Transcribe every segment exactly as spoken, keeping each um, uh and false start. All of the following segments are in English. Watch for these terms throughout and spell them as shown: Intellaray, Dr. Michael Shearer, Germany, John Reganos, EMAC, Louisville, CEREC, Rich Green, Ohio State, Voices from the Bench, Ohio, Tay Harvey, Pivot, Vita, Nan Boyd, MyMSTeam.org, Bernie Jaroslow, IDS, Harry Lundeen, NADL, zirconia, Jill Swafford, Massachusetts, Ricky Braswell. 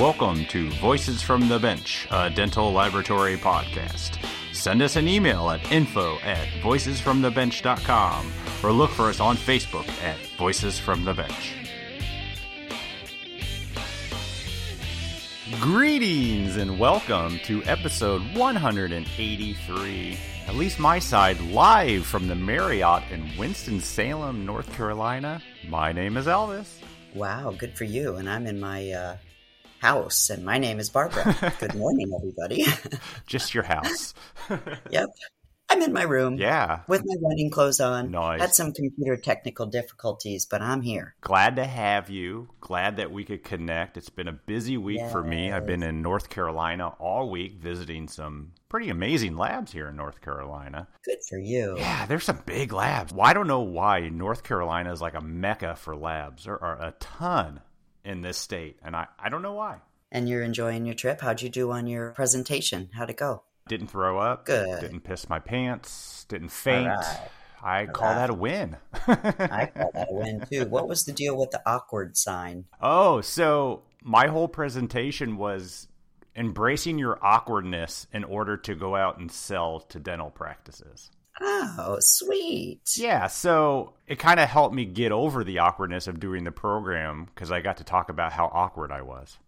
Welcome to Voices from the Bench, a dental laboratory podcast. Send us an email at info at voicesfromthebench.com or look for us on Facebook at Voices from the Bench. Greetings and welcome to episode one hundred eighty-three, at least my side, live from the Marriott in Winston-Salem, North Carolina. My name is Elvis. Wow, good for you. And I'm in my... Uh... house, and my name is Barbara. Good morning, everybody. Just your house. Yep. I'm in my room. Yeah. With my running clothes on. Nice. Had some computer technical difficulties, but I'm here. Glad to have you. Glad that we could connect. It's been a busy week yes. for me. I've been in North Carolina all week visiting some pretty amazing labs here in North Carolina. Good for you. Yeah, there's some big labs. Well, I don't know why North Carolina is like a mecca for labs. There are a ton in this state, and I, I don't know why. And you're enjoying your trip. How'd you do on your presentation? How'd it go? Didn't throw up. Good. Didn't piss my pants. Didn't faint. Right. I All call right. that a win. I call that a win, too. What was the deal with the awkward sign? Oh, so my whole presentation was embracing your awkwardness in order to go out and sell to dental practices. Oh, sweet. Yeah, so it kind of helped me get over the awkwardness of doing the program because I got to talk about how awkward I was.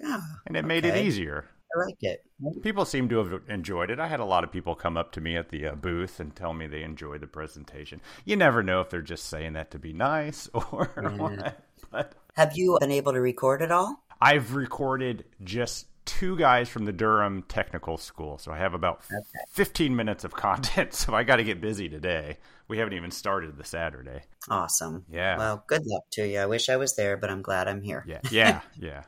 Yeah. And it okay. made it easier. I like it. People seem to have enjoyed it. I had a lot of people come up to me at the uh, booth and tell me they enjoyed the presentation. You never know if they're just saying that to be nice or yeah. what. But have you been able to record at all? I've recorded just two guys from the Durham Technical School. So I have about okay. fifteen minutes of content. So I got to get busy today. We haven't even started the Saturday. Awesome. Yeah. Well, good luck to you. I wish I was there, but I'm glad I'm here. Yeah. Yeah. Yeah.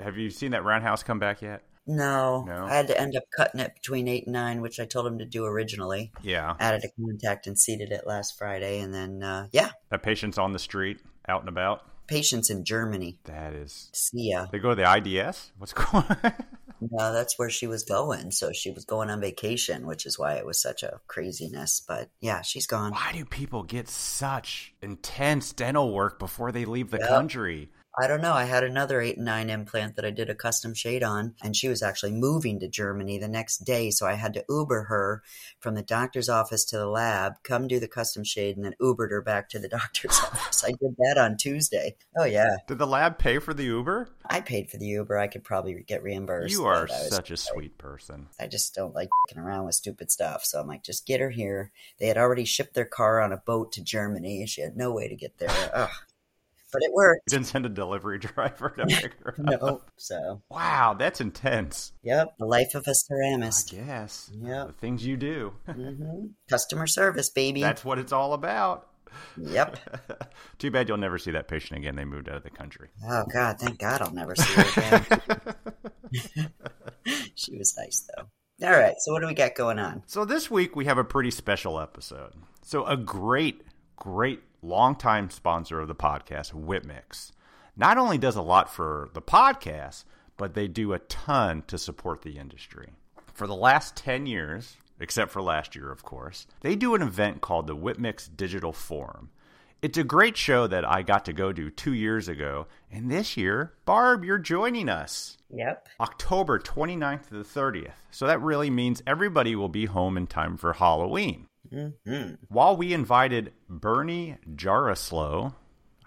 Have you seen that roundhouse come back yet? No. No. I had to end up cutting it between eight and nine, which I told him to do originally. Yeah. Added a contact and seated it last Friday. And then, uh, yeah. That patient's on the street, out and about. Patients in Germany. That is. See ya. They go to the I D S? What's going on? No, that's where she was going. So she was going on vacation, which is why it was such a craziness. But yeah, she's gone. Why do people get such intense dental work before they leave the yep. country? I don't know. I had another eight and nine implant that I did a custom shade on, and she was actually moving to Germany the next day. So I had to Uber her from the doctor's office to the lab, come do the custom shade, and then Ubered her back to the doctor's office. I did that on Tuesday. Oh, yeah. Did the lab pay for the Uber? I paid for the Uber. I could probably get reimbursed. You are such a sweet person. I just don't like f***ing around with stupid stuff. So I'm like, just get her here. They had already shipped their car on a boat to Germany. She had no way to get there. Ugh. But it worked. You didn't send a delivery driver to pick her up. No, so. Wow, that's intense. Yep, the life of a ceramist. I guess. Yep. The things you do. Mm-hmm. Customer service, baby. That's what it's all about. Yep. Too bad you'll never see that patient again. They moved out of the country. Oh, God, thank God I'll never see her again. She was nice, though. All right, so what do we got going on? So this week we have a pretty special episode. So a great, great longtime sponsor of the podcast, Whip Mix, not only does a lot for the podcast, but they do a ton to support the industry. For the last ten years, except for last year, of course, they do an event called the Whip Mix Digital Forum. It's a great show that I got to go to two years ago. And this year, Barb, you're joining us. Yep. October twenty-ninth to the thirtieth. So that really means everybody will be home in time for Halloween. Mm-hmm. While we invited Bernie Jaroslow,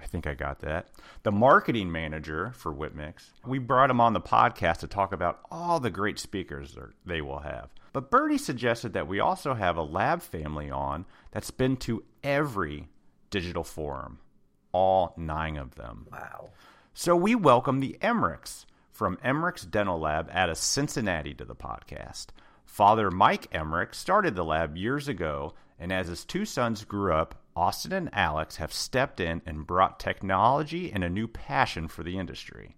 I think I got that, the marketing manager for Whip Mix, we brought him on the podcast to talk about all the great speakers they will have. But Bernie suggested that we also have a lab family on that's been to every digital forum, all nine of them. Wow. So we welcome the Emmerichs from Emmerich's Dental Lab out of Cincinnati to the podcast. Father Mike Emmerich started the lab years ago, and as his two sons grew up, Austin and Alex have stepped in and brought technology and a new passion for the industry.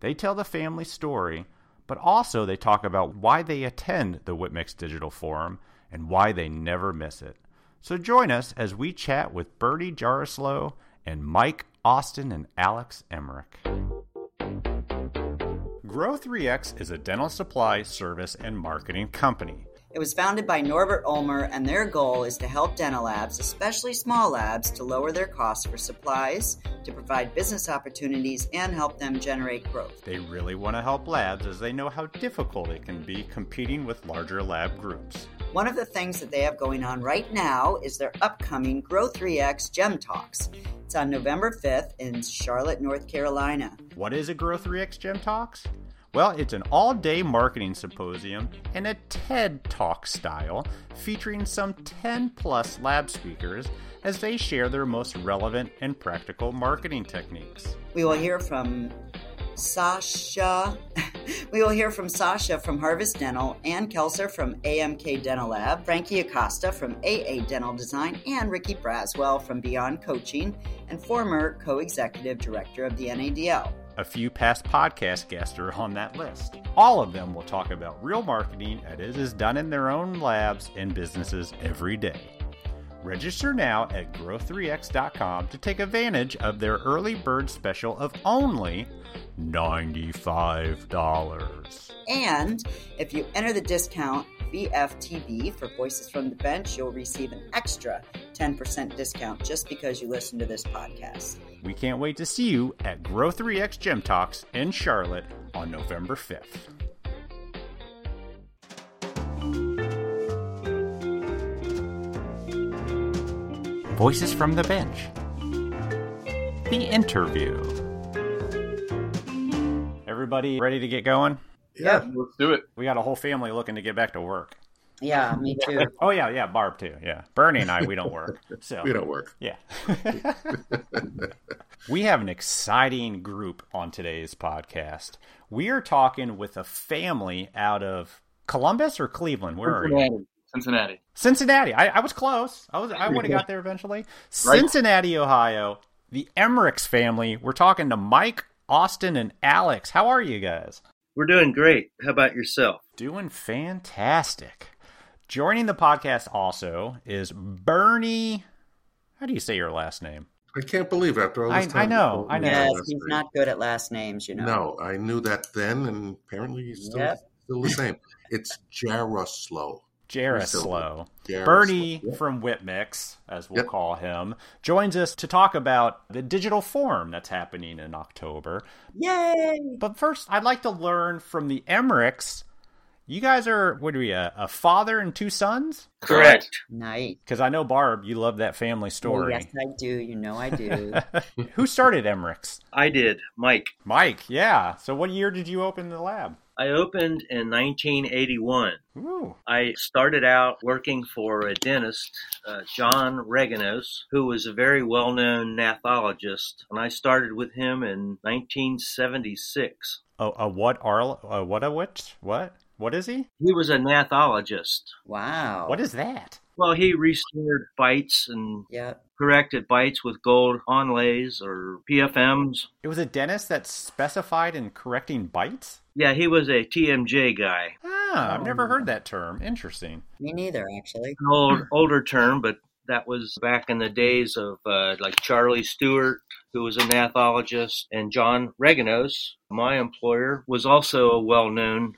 They tell the family story, but also they talk about why they attend the Whip Mix Digital Forum and why they never miss it. So join us as we chat with Bernie Jaroslow and Mike, Austin, and Alex Emmerich. Grow three X is a dental supply, service, and marketing company. It was founded by Norbert Ulmer, and their goal is to help dental labs, especially small labs, to lower their costs for supplies, to provide business opportunities, and help them generate growth. They really want to help labs as they know how difficult it can be competing with larger lab groups. One of the things that they have going on right now is their upcoming Grow three X Gem Talks. It's on November fifth in Charlotte, North Carolina. What is a Grow three X Gem Talks? Well, it's an all-day marketing symposium in a TED Talk style featuring some ten-plus lab speakers as they share their most relevant and practical marketing techniques. We will hear from Sasha. We will hear from Sasha from Harvest Dental, Ann Kelser from A M K Dental Lab, Frankie Acosta from A A Dental Design, and Ricky Braswell from Beyond Coaching and former co-executive director of the N A D L. A few past podcast guests are on that list. All of them will talk about real marketing as it is done in their own labs and businesses every day. Register now at grow three x dot com to take advantage of their early bird special of only ninety-five dollars. And if you enter the discount V F T B for Voices from the Bench, you'll receive an extra ten percent discount just because you listen to this podcast. We can't wait to see you at Grow three X Gem Talks in Charlotte on November fifth. Voices from the Bench. The interview. Everybody ready to get going? Yeah, yeah, let's do it. We got a whole family looking to get back to work. Yeah, me too. Oh, yeah, yeah, Barb too, yeah. Bernie and I, we don't work. So we don't work. Yeah. We have an exciting group on today's podcast. We are talking with a family out of Columbus or Cleveland. Where Cincinnati. are you? Cincinnati. Cincinnati. I, I was close. I was. I would have got there eventually. Right. Cincinnati, Ohio, the Emmerichs family. We're talking to Mike, Austin, and Alex. How are you guys? We're doing great. How about yourself? Doing fantastic. Joining the podcast also is Bernie. How do you say your last name? I can't believe after all this I, time. I know. I know. Yes, he's name. not good at last names, you know. No, I knew that then, and apparently he's still, yep. still the same. It's Jaroslow. Jaroslow. Jaroslow. Bernie yeah. from Whip Mix, as we'll yep. call him, joins us to talk about the digital forum that's happening in October. Yay! But first, I'd like to learn from the Emmerichs. You guys are, what are we, a, a father and two sons? Correct. Nice. Because I know, Barb, you love that family story. Oh, yes, I do. You know I do. Who started Emmerichs? I did. Mike. Mike, yeah. So what year did you open the lab? I opened in nineteen eighty-one. Ooh. I started out working for a dentist, uh, John Reganos, who was a very well-known nathologist, and I started with him in nineteen seventy-six. Oh, a what? Arlo, a what? A what? What? What is he? He was a nathologist. Wow. What is that? Well, he restored bites and yep. corrected bites with gold onlays or P F Ms. It was a dentist that specified in correcting bites? Yeah, he was a T M J guy. Ah, I've never heard that term. Interesting. Me neither, actually. An old, older term, but that was back in the days of uh, like Charlie Stewart, who was a nathologist, and John Reganos, my employer, was also a well-known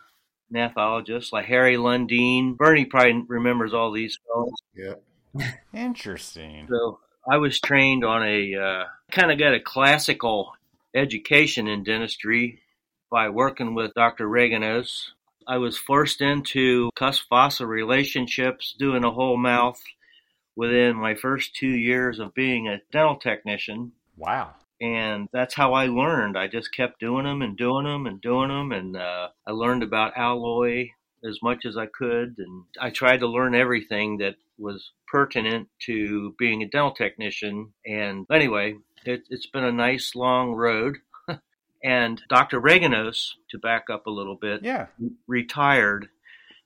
nathologists like Harry Lundeen. Bernie probably remembers all these films. Yeah. Interesting. So I was trained on a, uh, kind of got a classical education in dentistry by working with Doctor Reganos. I was forced into cuss-fossa relationships, doing a whole mouth within my first two years of being a dental technician. Wow. And that's how I learned. I just kept doing them and doing them and doing them. And uh, I learned about alloy as much as I could. And I tried to learn everything that was pertinent to being a dental technician. And anyway, it, it's been a nice long road. And Doctor Reganos, to back up a little bit, yeah. retired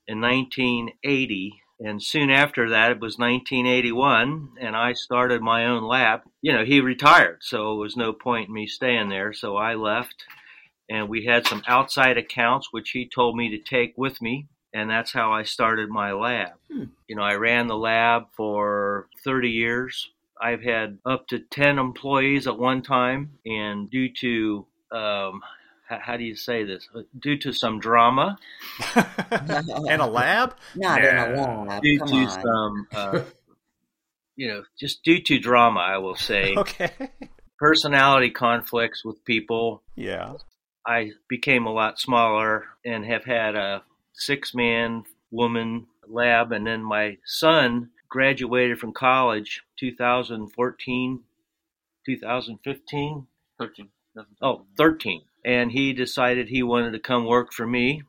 in nineteen eighty. And soon after that, it was nineteen eighty-one, and I started my own lab. You know, he retired, so it was no point in me staying there. So I left, and we had some outside accounts, which he told me to take with me, and that's how I started my lab. Hmm. You know, I ran the lab for thirty years. I've had up to ten employees at one time, and due to um, how, how do you say this? Due to some drama in a lab? Not yeah. in a lab. Due Come to on. some, uh, you know, just due to drama, I will say. Okay. Personality conflicts with people. Yeah. I became a lot smaller and have had a six-man woman lab, and then my son graduated from college twenty fourteen, twenty fifteen thirteen Oh, thirteen And he decided he wanted to come work for me,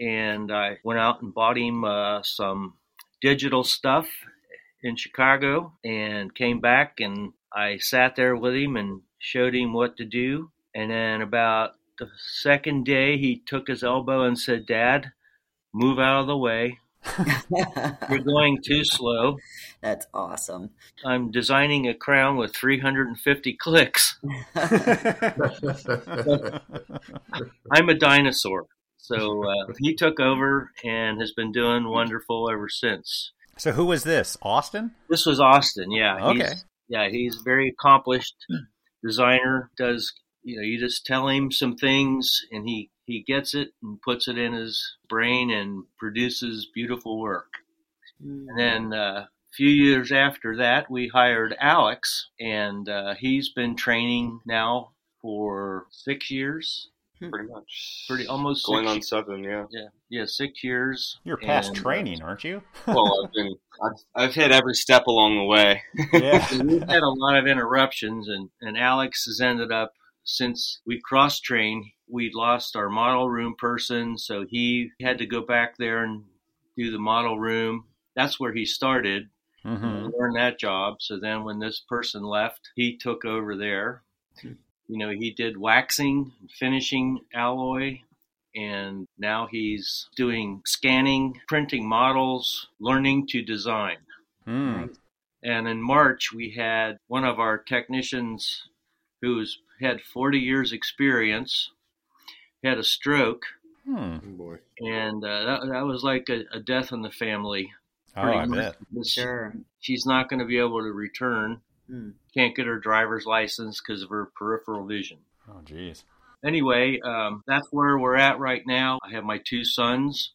and I went out and bought him uh, some digital stuff in Chicago and came back, and I sat there with him and showed him what to do. And then about the second day, he took his elbow and said, "Dad, move out of the way. You're going too slow." That's awesome. I'm designing a crown with three hundred fifty clicks. I'm a dinosaur. So uh, he took over and has been doing wonderful ever since. So who was this? Austin? This was Austin, yeah. Okay. He's, yeah, he's a very accomplished designer. Does, you know, you just tell him some things and he He gets it and puts it in his brain and produces beautiful work. And then uh, a few years after that, we hired Alex, and uh, he's been training now for six years. Pretty much. Pretty almost going six on years. seven, yeah. Yeah, yeah, six years. You're past and, training, aren't you? Well, I've been, I've, I've hit every step along the way. Yeah. We've had a lot of interruptions, and, and Alex has ended up, since we cross-trained, we lost our model room person, so he had to go back there and do the model room. That's where he started, mm-hmm. and learned that job. So then when this person left, he took over there. You know, he did waxing, finishing alloy, and now he's doing scanning, printing models, learning to design. Mm. And in March, we had one of our technicians who's had forty years experience. He had a stroke, hmm. oh boy. and uh, that, that was like a, a death in the family. Oh, I bet. Sure. She's not going to be able to return. Hmm. Can't get her driver's license because of her peripheral vision. Oh, geez. Anyway, um, that's where we're at right now. I have my two sons,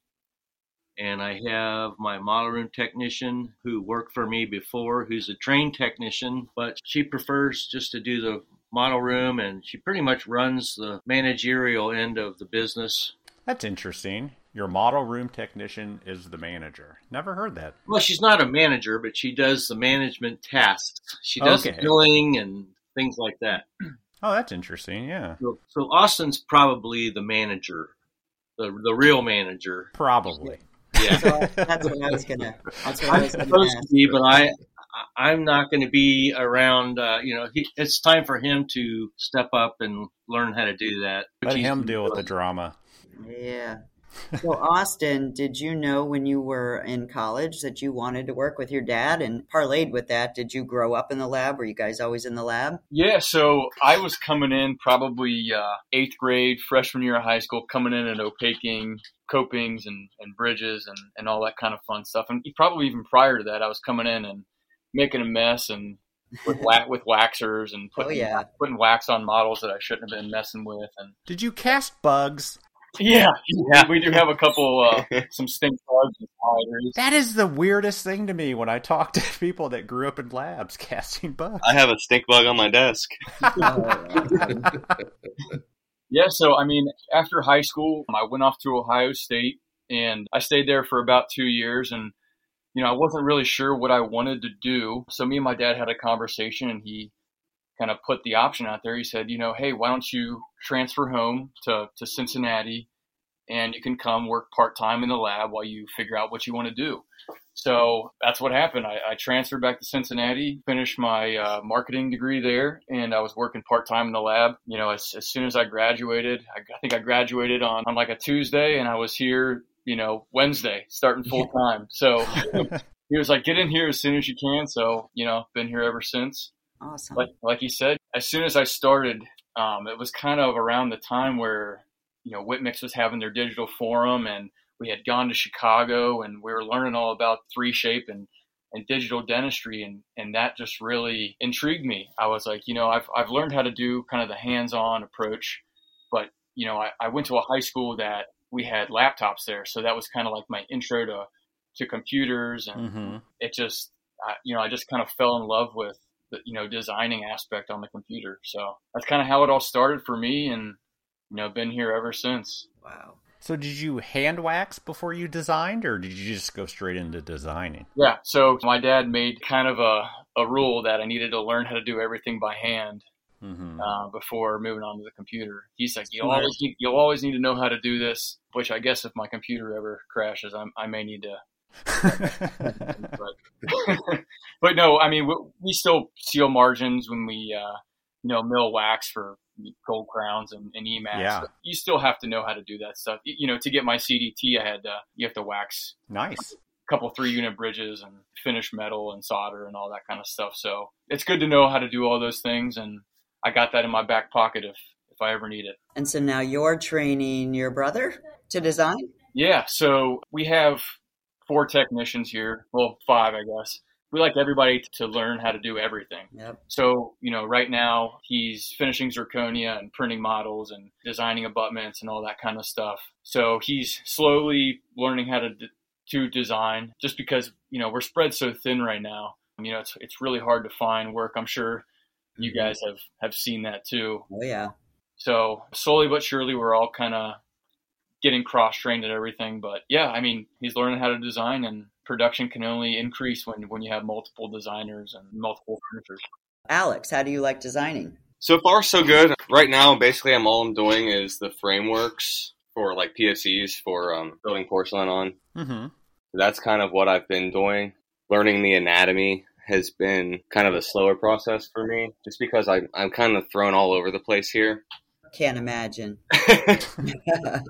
and I have my model room technician who worked for me before, who's a trained technician, but she prefers just to do the model room, and she pretty much runs the managerial end of the business. That's interesting. Your model room technician is the manager. Never heard that. Well, she's not a manager, but she does the management tasks. She does okay. the billing and things like that. Oh, that's interesting, yeah. So, so Austin's probably the manager, the the real manager. Probably. Yeah. So that's what I was going to ask. I'm supposed to be, but I... I'm not going to be around, uh, you know, he, it's time for him to step up and learn how to do that. Let him deal with the drama. Yeah. So, Austin, did you know when you were in college that you wanted to work with your dad, and parlayed with that? Did you grow up in the lab? Were you guys always in the lab? Yeah. So I was coming in probably uh, eighth grade, freshman year of high school, coming in and opaquing copings and, and bridges and, and all that kind of fun stuff. And probably even prior to that, I was coming in and making a mess and with wax, with waxers and putting, oh, yeah. putting wax on models that I shouldn't have been messing with. And did you cast bugs? Yeah, yeah. We do have a couple, uh, some stink bugs and spiders. That is the weirdest thing to me when I talk to people that grew up in labs casting bugs. I have a stink bug on my desk. Yeah, so I mean, after high school, I went off to Ohio State and I stayed there for about two years and you know, I wasn't really sure what I wanted to do. So me and my dad had a conversation and he kind of put the option out there. He said, you know, hey, why don't you transfer home to, to Cincinnati and you can come work part-time in the lab while you figure out what you want to do. So that's what happened. I, I transferred back to Cincinnati, finished my uh, marketing degree there, and I was working part-time in the lab. You know, as, as soon as I graduated, I, I think I graduated on, on like a Tuesday and I was here, you know, Wednesday, starting full time. So he was like, get in here as soon as you can. So, you know, been here ever since. Awesome. Like, like he said, as soon as I started, um, it was kind of around the time where, you know, Whip Mix was having their digital forum and we had gone to Chicago and we were learning all about three shape and, and digital dentistry. And, and that just really intrigued me. I was like, you know, I've, I've learned how to do kind of the hands-on approach, but you know, I, I went to a high school that we had laptops there. So that was kind of like my intro to, to computers. And mm-hmm. it just, I, you know, I just kind of fell in love with the, you know, designing aspect on the computer. So that's kind of how it all started for me, and, you know, been here ever since. Wow. So did you hand wax before you designed, or did you just go straight into designing? Yeah. So my dad made kind of a, a rule that I needed to learn how to do everything by hand mm-hmm. uh, before moving on to the computer. He's like, you'll right. always, you'll always need to know how to do this, which I guess if my computer ever crashes, I'm, I may need to. but, but no, I mean, we, we still seal margins when we, uh, you know, mill wax for gold crowns and, and E M A Cs. Yeah. You still have to know how to do that stuff. You know, to get my C D T, I had to, you have to wax nice a couple three unit bridges and finish metal and solder and all that kind of stuff. So it's good to know how to do all those things. And I got that in my back pocket if, if I ever need it. And so now you're training your brother to design? Yeah. So we have four technicians here. Well, five, I guess. We like everybody to learn how to do everything. Yep. So, you know, right now he's finishing zirconia and printing models and designing abutments and all that kind of stuff. So he's slowly learning how to to design, just because, you know, we're spread so thin right now. You know, it's it's really hard to find work. I'm sure you guys have, have seen that too. Oh, yeah. So slowly but surely we're all kind of getting cross-trained at everything. But yeah, I mean, he's learning how to design, and production can only increase when, when you have multiple designers and multiple furnitures. Alex, how do you like designing? So far, so good. Right now, basically, I'm all I'm doing is the frameworks for like P F Cs for um, building porcelain on. Mm-hmm. That's kind of what I've been doing. Learning the anatomy has been kind of a slower process for me, just because I, I'm kind of thrown all over the place here. Can't imagine. Yeah,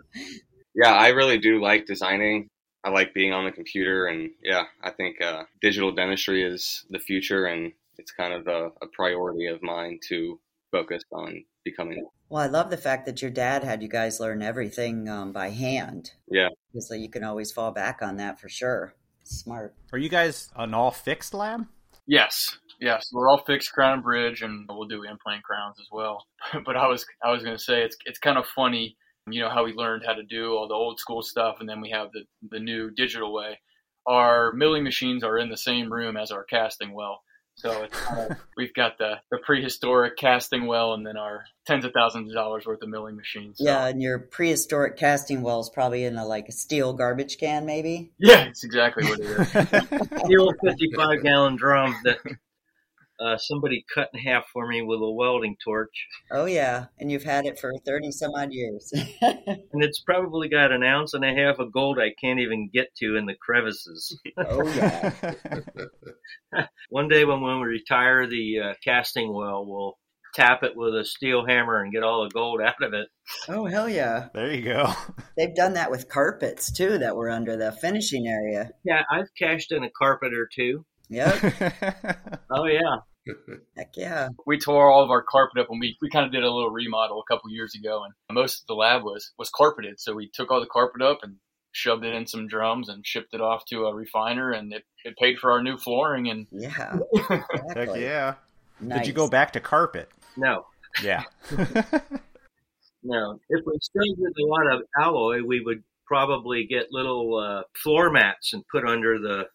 I really do like designing. I like being on the computer, and yeah, I think uh, digital dentistry is the future, and it's kind of a, a priority of mine to focus on becoming. Well, I love the fact that your dad had you guys learn everything um, by hand. Yeah. So you can always fall back on that for sure. Smart. Are you guys an all fixed lab? Yes. Yes, we're all fixed crown and bridge, and we'll do implant crowns as well. But I was I was going to say, it's it's kind of funny, you know, how we learned how to do all the old school stuff, and then we have the, the new digital way. Our milling machines are in the same room as our casting well. So it's kind of, we've got the, the prehistoric casting well, and then our tens of thousands of dollars worth of milling machines. So. Yeah, and your prehistoric casting well is probably in a like a steel garbage can, maybe? Yeah, that's exactly what it is. Steel fifty-five gallon drum that... Uh, somebody cut in half for me with a welding torch. Oh, yeah. And you've had it for thirty some odd years. And it's probably got an ounce and a half of gold I can't even get to in the crevices. Oh, yeah. One day when we retire the uh, casting well, we'll tap it with a steel hammer and get all the gold out of it. Oh, hell yeah. There you go. They've done that with carpets, too, that were under the finishing area. Yeah, I've cashed in a carpet or two. Yep. Oh, yeah. Heck yeah. We tore all of our carpet up, and we, we kind of did a little remodel a couple years ago, and most of the lab was, was carpeted. So we took all the carpet up and shoved it in some drums and shipped it off to a refiner, and it, it paid for our new flooring. And yeah. Exactly. Heck yeah. Nice. Did you go back to carpet? No. Yeah. No. If we still did a lot of alloy, we would probably get little uh, floor mats and put under the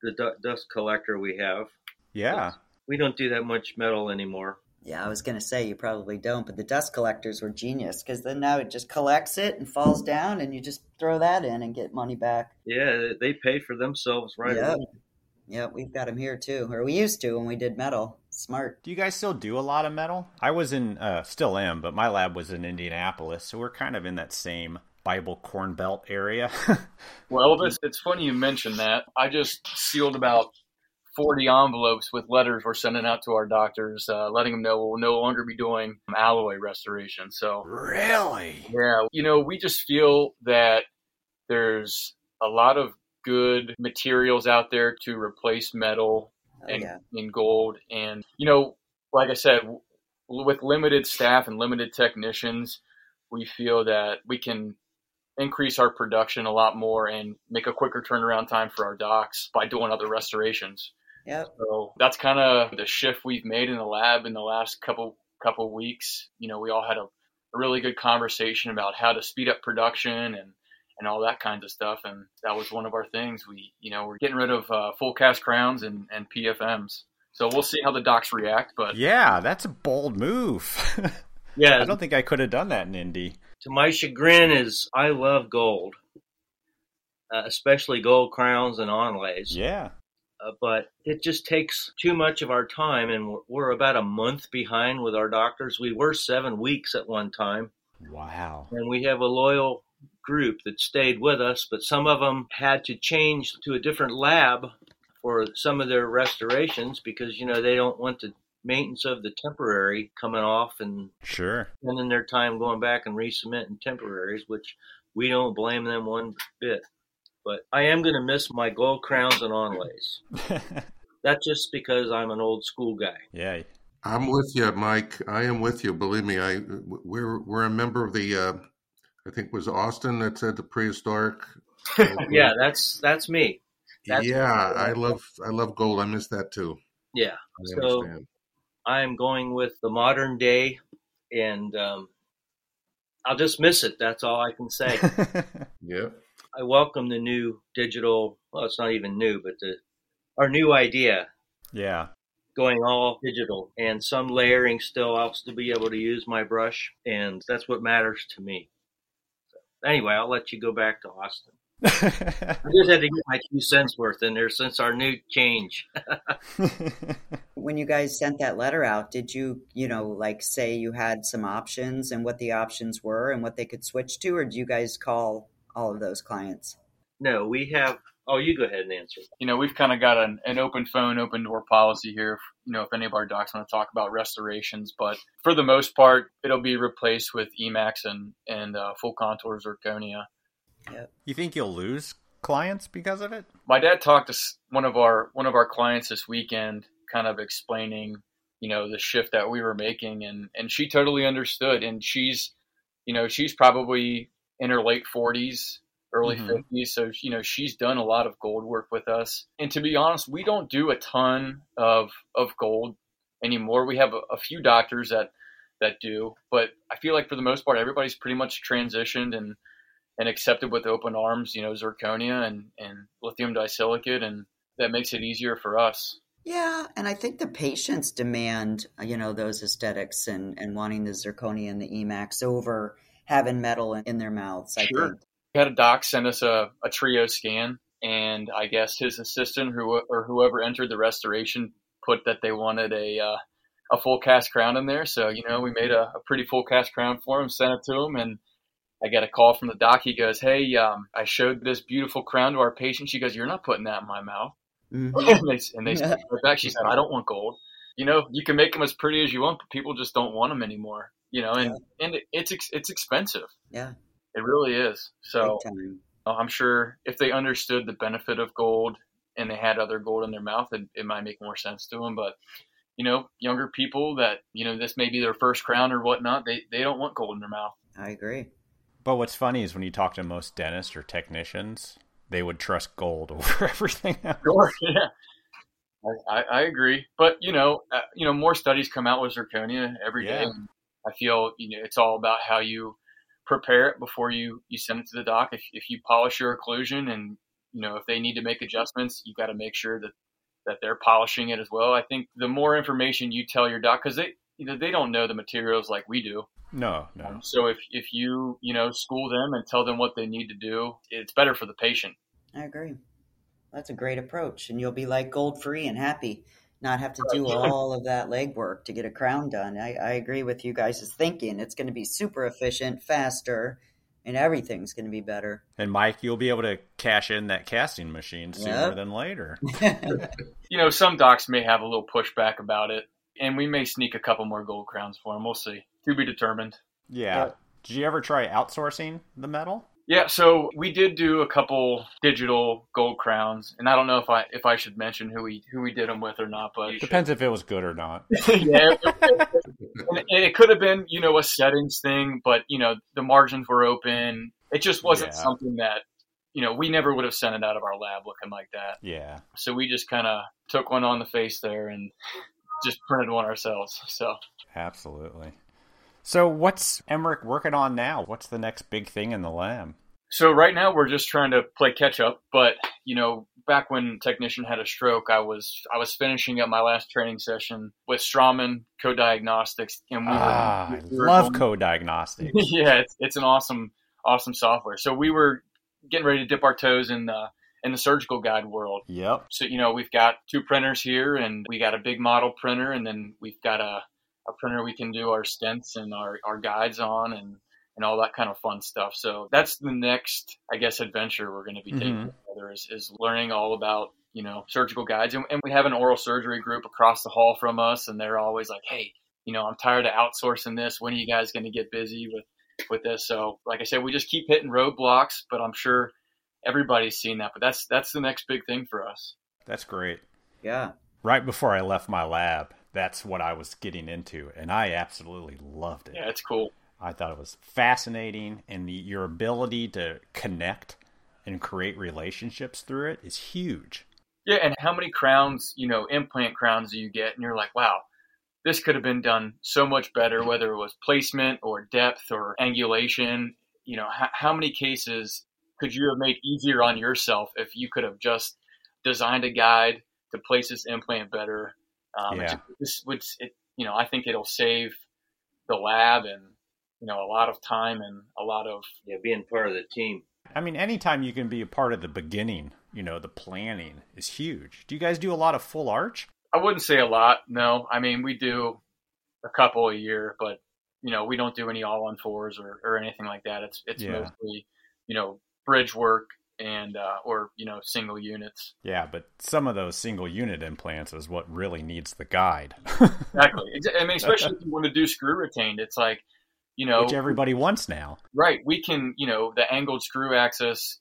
the dust collector we have. Yeah. We don't do that much metal anymore. Yeah, I was going to say you probably don't, but the dust collectors were genius, because then now it just collects it and falls down, and you just throw that in and get money back. Yeah, they pay for themselves right yep. away. Yeah, we've got them here too, or we used to when we did metal. Smart. Do you guys still do a lot of metal? I was in, uh, still am, but my lab was in Indianapolis, so we're kind of in that same Bible Corn Belt area. Well, Elvis, it's funny you mentioned that. I just sealed about forty envelopes with letters we're sending out to our doctors, uh, letting them know we'll no longer be doing alloy restoration. So really? Yeah. You know, we just feel that there's a lot of good materials out there to replace metal oh, and, yeah. and gold. And, you know, like I said, w- with limited staff and limited technicians, we feel that we can increase our production a lot more and make a quicker turnaround time for our docs by doing other restorations. Yeah. So that's kind of the shift we've made in the lab in the last couple couple weeks. You know, we all had a a really good conversation about how to speed up production and, and all that kinds of stuff. And that was one of our things. We, you know, we're getting rid of uh, full cast crowns and, and P F Ms. So we'll see how the docs react. But yeah, that's a bold move. Yeah, I don't think I could have done that in Indy. To my chagrin is I love gold, uh, especially gold crowns and onlays. Yeah. Uh, but it just takes too much of our time, and we're, we're about a month behind with our doctors. We were seven weeks at one time. Wow. And we have a loyal group that stayed with us, but some of them had to change to a different lab for some of their restorations because, you know, they don't want to maintenance of the temporary coming off and sure spending their time going back and resubmitting temporaries, which we don't blame them one bit. But I am going to miss my gold crowns and onlays. That's just because I'm an old school guy. Yeah, I'm with you, Mike. I am with you. Believe me, I we're we're a member of the uh, I think it was Austin that said the prehistoric. yeah, that's that's me. That's yeah, me. I love I love gold. I miss that too. Yeah, I so. Understand. I'm going with the modern day, and um, I'll just miss it. That's all I can say. Yeah. I welcome the new digital, well, it's not even new, but the our new idea. Yeah. Going all digital and some layering still. I'll still be able to use my brush, and that's what matters to me. So, anyway, I'll let you go back to Austin. I just had to get my two cents worth in there since our new change. When you guys sent that letter out, did you, you know, like say you had some options and what the options were and what they could switch to, or do you guys call all of those clients? No, we have. Oh, you go ahead and answer. You know, we've kind of got an, an open phone, open door policy here. You know, if any of our docs want to talk about restorations, but for the most part, it'll be replaced with E MAX and and uh, full contour zirconia. Yep. You think you'll lose clients because of it? My dad talked to one of our one of our clients this weekend, kind of explaining, you know, the shift that we were making, and, and she totally understood. And she's, you know, she's probably in her late forties, early mm-hmm. fifties. So, you know, she's done a lot of gold work with us. And to be honest, we don't do a ton of of gold anymore. We have a, a few doctors that that do, but I feel like for the most part, everybody's pretty much transitioned and. and accepted with open arms, you know, zirconia and, and lithium disilicate, and that makes it easier for us. Yeah, and I think the patients demand, you know, those aesthetics and, and wanting the zirconia and the E MAX over having metal in their mouths, I sure. think. We had a doc send us a, a trio scan, and I guess his assistant who or whoever entered the restoration put that they wanted a uh, a full cast crown in there. So, you know, we made a, a pretty full cast crown for him, sent it to him, and I got a call from the doc. He goes, hey, um, I showed this beautiful crown to our patient. She goes, you're not putting that in my mouth. Mm-hmm. and they, and they yeah. said, back. She said, I don't want gold. You know, you can make them as pretty as you want, but people just don't want them anymore. You know, and, yeah. and it, it's it's expensive. Yeah. It really is. So I'm sure if they understood the benefit of gold and they had other gold in their mouth, it, it might make more sense to them. But, you know, younger people that, you know, this may be their first crown or whatnot, they, they don't want gold in their mouth. I agree. But what's funny is when you talk to most dentists or technicians, they would trust gold over everything else. Sure, yeah, I, I agree. But you know, uh, you know, more studies come out with zirconia every yeah. day. I feel you know it's all about how you prepare it before you, you send it to the doc. If if you polish your occlusion, and you know if they need to make adjustments, you got to make sure that, that they're polishing it as well. I think the more information you tell your doc, because they you know they don't know the materials like we do. No, no. Um, so if, if you, you know, school them and tell them what they need to do, it's better for the patient. I agree. That's a great approach. And you'll be like gold free and happy, not have to do all of that legwork to get a crown done. I, I agree with you guys' thinking. It's going to be super efficient, faster, and everything's going to be better. And Mike, you'll be able to cash in that casting machine sooner yep. than later. You know, some docs may have a little pushback about it, and we may sneak a couple more gold crowns for them. We'll see. To be determined. Yeah. But, did you ever try outsourcing the metal? Yeah. So we did do a couple digital gold crowns, and I don't know if I if I should mention who we who we did them with or not, but it depends if it was good or not. yeah. It, it, and, and it could have been, you know, a settings thing, but you know the margins were open. It just wasn't yeah. something that, you know, we never would have sent it out of our lab looking like that. Yeah. So we just kind of took one on the face there and just printed one ourselves. So absolutely. So what's Emmerich working on now? What's the next big thing in the lab? So right now we're just trying to play catch up, but you know, back when technician had a stroke, I was I was finishing up my last training session with Strawman, co-diagnostics, and we ah, were, we were love going, co-diagnostics. Yeah, it's it's an awesome awesome software. So we were getting ready to dip our toes in the in the surgical guide world. Yep. So you know, we've got two printers here, and we got a big model printer, and then we've got a, a printer we can do our stents and our, our guides on, and and all that kind of fun stuff. So that's the next, I guess, adventure we're going to be taking mm-hmm. together is, is learning all about, you know, surgical guides. And, and we have an oral surgery group across the hall from us. And they're always like, hey, you know, I'm tired of outsourcing this. When are you guys going to get busy with, with this? So like I said, we just keep hitting roadblocks, but I'm sure everybody's seen that. But that's, that's the next big thing for us. That's great. Yeah. Right before I left my lab, that's what I was getting into. And I absolutely loved it. Yeah, it's cool. I thought it was fascinating, and the, your ability to connect and create relationships through it is huge. Yeah, and how many crowns, you know, implant crowns do you get? And you're like, wow, this could have been done so much better, whether it was placement or depth or angulation. You know, how, how many cases could you have made easier on yourself if you could have just designed a guide to place this implant better? Um, yeah. This would, it, you know, I think it'll save the lab and, you know, a lot of time and a lot of yeah, being part of the team. I mean, anytime you can be a part of the beginning, you know, the planning is huge. Do you guys do a lot of full arch? I wouldn't say a lot. No, I mean, we do a couple a year, but you know, we don't do any all on fours or, or anything like that. It's, it's yeah. mostly, you know, bridge work and, uh, or, you know, single units. Yeah. But some of those single unit implants is what really needs the guide. Exactly. I mean, especially if you want to do screw retained, it's like, you know, which everybody wants now. Right. We can, you know, the angled screw access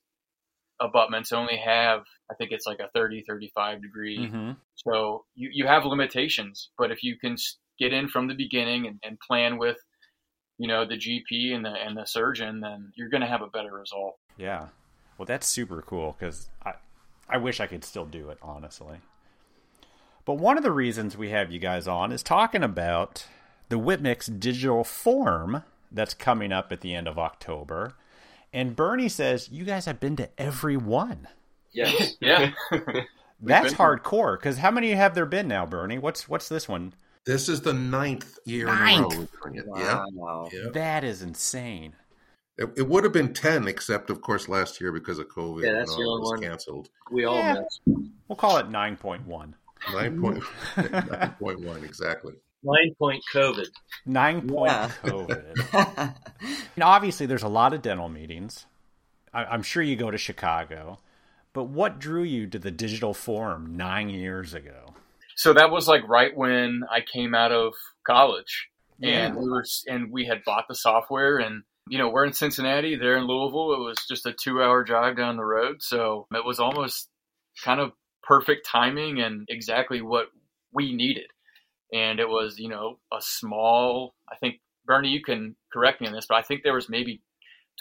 abutments only have, I think it's like a thirty, thirty-five degree. Mm-hmm. So you, you have limitations, but if you can get in from the beginning and, and plan with, you know, the G P and the, and the surgeon, then you're going to have a better result. Yeah. Well, that's super cool because I, I wish I could still do it, honestly. But one of the reasons we have you guys on is talking about the Whip Mix Digital Forum that's coming up at the end of October. And Bernie says, you guys have been to every one. Yes. Yeah. That's hardcore, because how many have there been now, Bernie? What's what's this one? This is the ninth year ninth. in a row we're doing it. Wow. Yeah. Yeah. That is insane. It, it would have been ten, except, of course, last year because of COVID. Yeah, that's the only one canceled. We all yeah. missed. We'll call it nine point one. nine point one, exactly. Nine point COVID. Nine point yeah. COVID. And obviously, there's a lot of dental meetings. I, I'm sure you go to Chicago. But what drew you to the digital forum nine years ago? So that was like right when I came out of college. Yeah. And we were, and we had bought the software. And, you know, we're in Cincinnati. They're in Louisville. It was just a two-hour drive down the road. So it was almost kind of perfect timing and exactly what we needed. And it was, you know, a small, I think, Bernie, you can correct me on this, but I think there was maybe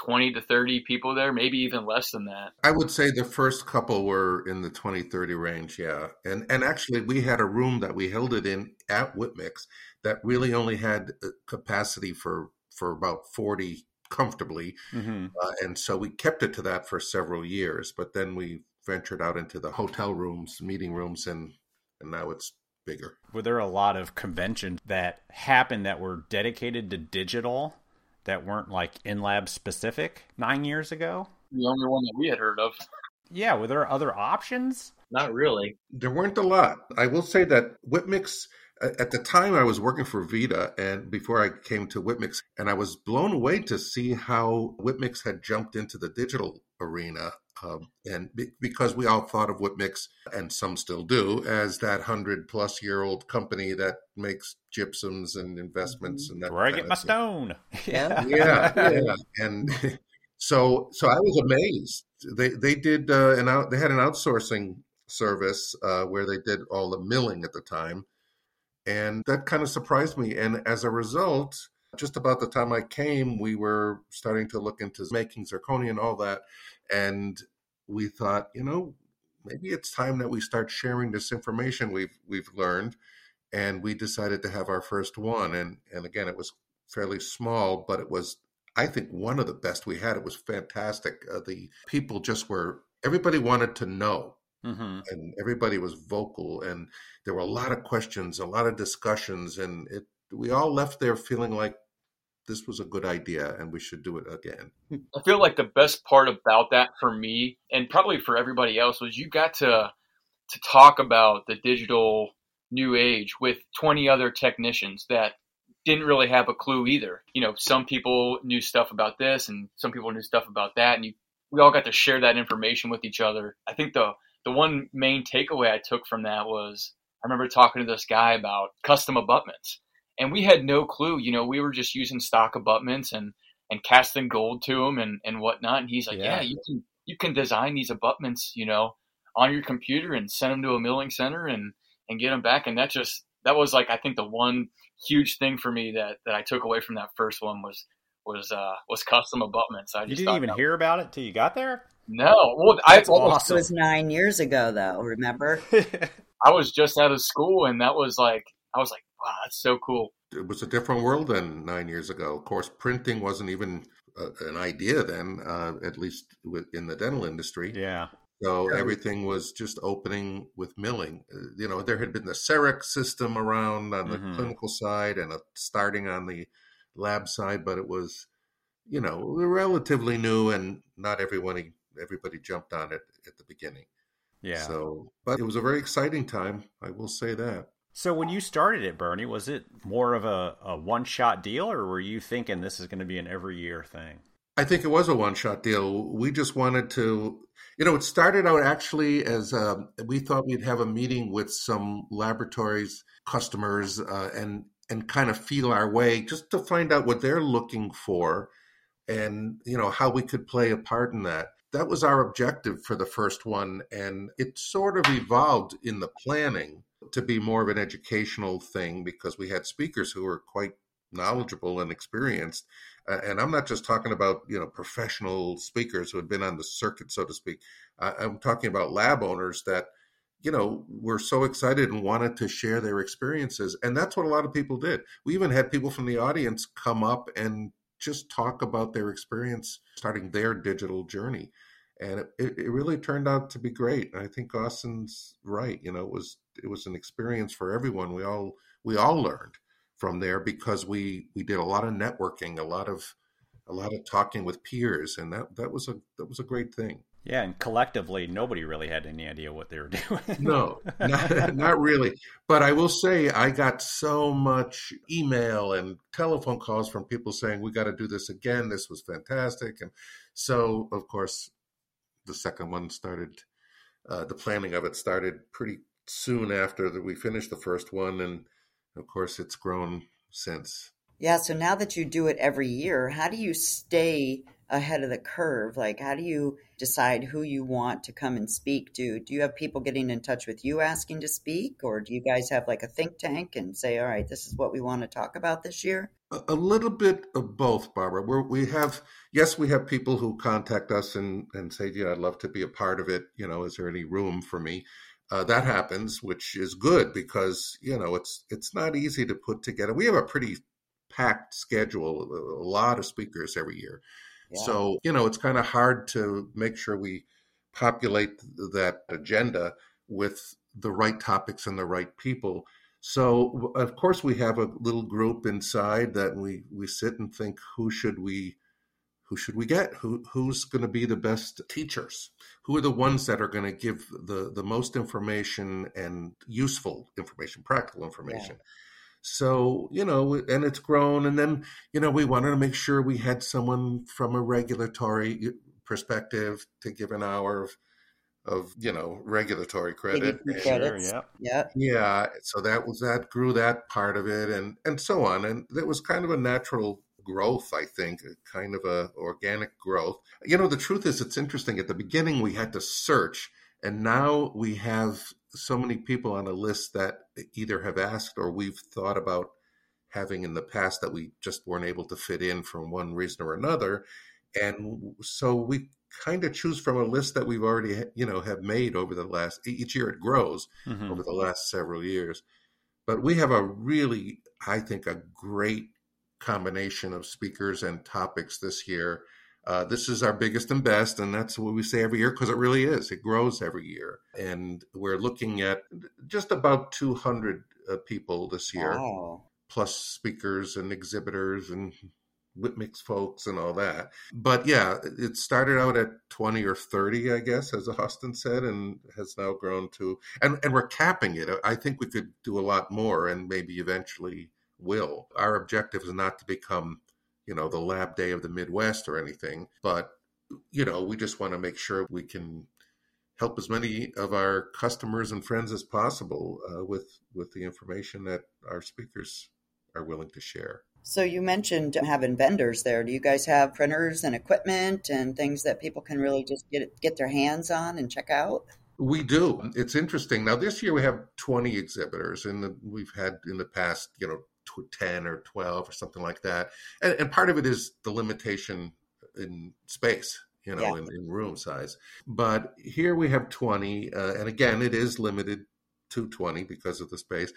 twenty to thirty people there, maybe even less than that. I would say the first couple were in the twenty, thirty range, yeah. And and actually, we had a room that we held it in at Whip Mix that really only had capacity for, for about forty comfortably. Mm-hmm. Uh, and so we kept it to that for several years, but then we ventured out into the hotel rooms, meeting rooms, and, and now it's bigger. Were there a lot of conventions that happened that were dedicated to digital that weren't like in-lab specific nine years ago? The only one that we had heard of. Yeah. Were there other options? Not really. There weren't a lot. I will say that Whip Mix, at the time I was working for Vita and before I came to Whip Mix, and I was blown away to see how Whip Mix had jumped into the digital arena. Um, and be, because we all thought of Whip Mix, and some still do, as that hundred-plus-year-old company that makes gypsums and investments, and that where I get my thing. Stone, yeah, yeah, yeah. And so, so I was amazed. They they did uh, an out, they had an outsourcing service uh, where they did all the milling at the time, and that kind of surprised me. And as a result, just about the time I came, we were starting to look into making zirconia and all that. And we thought, you know, maybe it's time that we start sharing this information we've we've learned. And we decided to have our first one. And and again, it was fairly small, but it was, I think, one of the best we had. It was fantastic. Uh, the people just were, everybody wanted to know, mm-hmm. and everybody was vocal, and there were a lot of questions, a lot of discussions, and it, we all left there feeling like this was a good idea and we should do it again. I feel like the best part about that for me, and probably for everybody else, was you got to to talk about the digital new age with twenty other technicians that didn't really have a clue either. You know, some people knew stuff about this and some people knew stuff about that. And you, we all got to share that information with each other. I think the, the one main takeaway I took from that was, I remember talking to this guy about custom abutments. And we had no clue, you know, we were just using stock abutments and, and casting gold to them and, and whatnot. And he's like, yeah. yeah, you can you can design these abutments, you know, on your computer and send them to a milling center and, and get them back. And that just, that was like, I think the one huge thing for me that, that I took away from that first one was, was, uh, was custom abutments. I just you didn't even that, hear about it till you got there? No. Well, That's I almost awesome. was nine years ago though. Remember? I was just out of school and that was like, I was like, wow, that's so cool. It was a different world than nine years ago. Of course, printing wasn't even uh, an idea then, uh, at least in the dental industry. Yeah. So yeah. everything was just opening with milling. Uh, you know, there had been the C E R E C system around on the mm-hmm. clinical side and a, starting on the lab side, but it was, you know, relatively new and not everyone, everybody jumped on it at the beginning. Yeah. So, but it was a very exciting time. I will say that. So when you started it, Bernie, was it more of a, a one-shot deal, or were you thinking this is going to be an every-year thing? I think it was a one-shot deal. We just wanted to, you know, it started out actually as a, we thought we'd have a meeting with some laboratories, customers, uh, and and kind of feel our way just to find out what they're looking for and, you know, how we could play a part in that. That was our objective for the first one, and it sort of evolved in the planning to be more of an educational thing because we had speakers who were quite knowledgeable and experienced. Uh, and I'm not just talking about, you know, professional speakers who had been on the circuit, so to speak. Uh, I'm talking about lab owners that, you know, were so excited and wanted to share their experiences. And that's what a lot of people did. We even had people from the audience come up and just talk about their experience starting their digital journey. And it, it really turned out to be great. And I think Austin's right. You know, it was it was an experience for everyone. We all we all learned from there because we, we did a lot of networking, a lot of a lot of talking with peers, and that, that was a that was a great thing. Yeah, and collectively, nobody really had any idea what they were doing. No, not, not really. But I will say I got so much email and telephone calls from people saying, we got to do this again. This was fantastic. And so, of course, the second one started, uh, the planning of it started pretty soon after that we finished the first one. And, of course, it's grown since. Yeah, so now that you do it every year, how do you stay ahead of the curve? Like, how do you decide who you want to come and speak to? Do you have people getting in touch with you asking to speak, or do you guys have like a think tank and say, all right, this is what we want to talk about this year? A, a little bit of both, Barbara. We're, we have, yes, we have people who contact us and, and say, yeah, I'd love to be a part of it. You know, is there any room for me? Uh, that happens, which is good because, you know, it's, it's not easy to put together. We have a pretty packed schedule, a lot of speakers every year. Yeah. So, you know, it's kind of hard to make sure we populate that agenda with the right topics and the right people. So, of course, we have a little group inside that we, we sit and think, who should we who should we get? Who Who's going to be the best teachers? Who are the ones that are going to give the, the most information and useful information, practical information? Yeah. So, you know, and it's grown. And then, you know, we wanted to make sure we had someone from a regulatory perspective to give an hour of, of you know, regulatory credit. Sure, yeah. yeah. Yeah. So that was that grew that part of it and, and so on. And that was kind of a natural growth, I think, kind of a organic growth. You know, the truth is, it's interesting. At the beginning, we had to search. And now we have so many people on a list that either have asked or we've thought about having in the past that we just weren't able to fit in for one reason or another. And so we kind of choose from a list that we've already, you know, have made over the last, each year it grows mm-hmm. over the last several years. But we have a really, I think, a great combination of speakers and topics this year. Uh, this is our biggest and best, and that's what we say every year because it really is. It grows every year. And we're looking at just about two hundred uh, people this year, wow. plus speakers and exhibitors and Whip Mix folks and all that. But yeah, it started out at twenty or thirty, I guess, as Austin said, and has now grown to, and, and we're capping it. I think we could do a lot more and maybe eventually will. Our objective is not to become, you know, the Lab Day of the Midwest or anything, but, you know, we just want to make sure we can help as many of our customers and friends as possible uh, with, with the information that our speakers are willing to share. So you mentioned having vendors there. Do you guys have printers and equipment and things that people can really just get get their hands on and check out? We do. It's interesting. Now, this year we have twenty exhibitors, and we've had in the past, you know, ten or twelve or something like that. And, and part of it is the limitation in space, you know, yeah. in, in room size. But here we have twenty. Uh, and again, it is limited to twenty because of the space.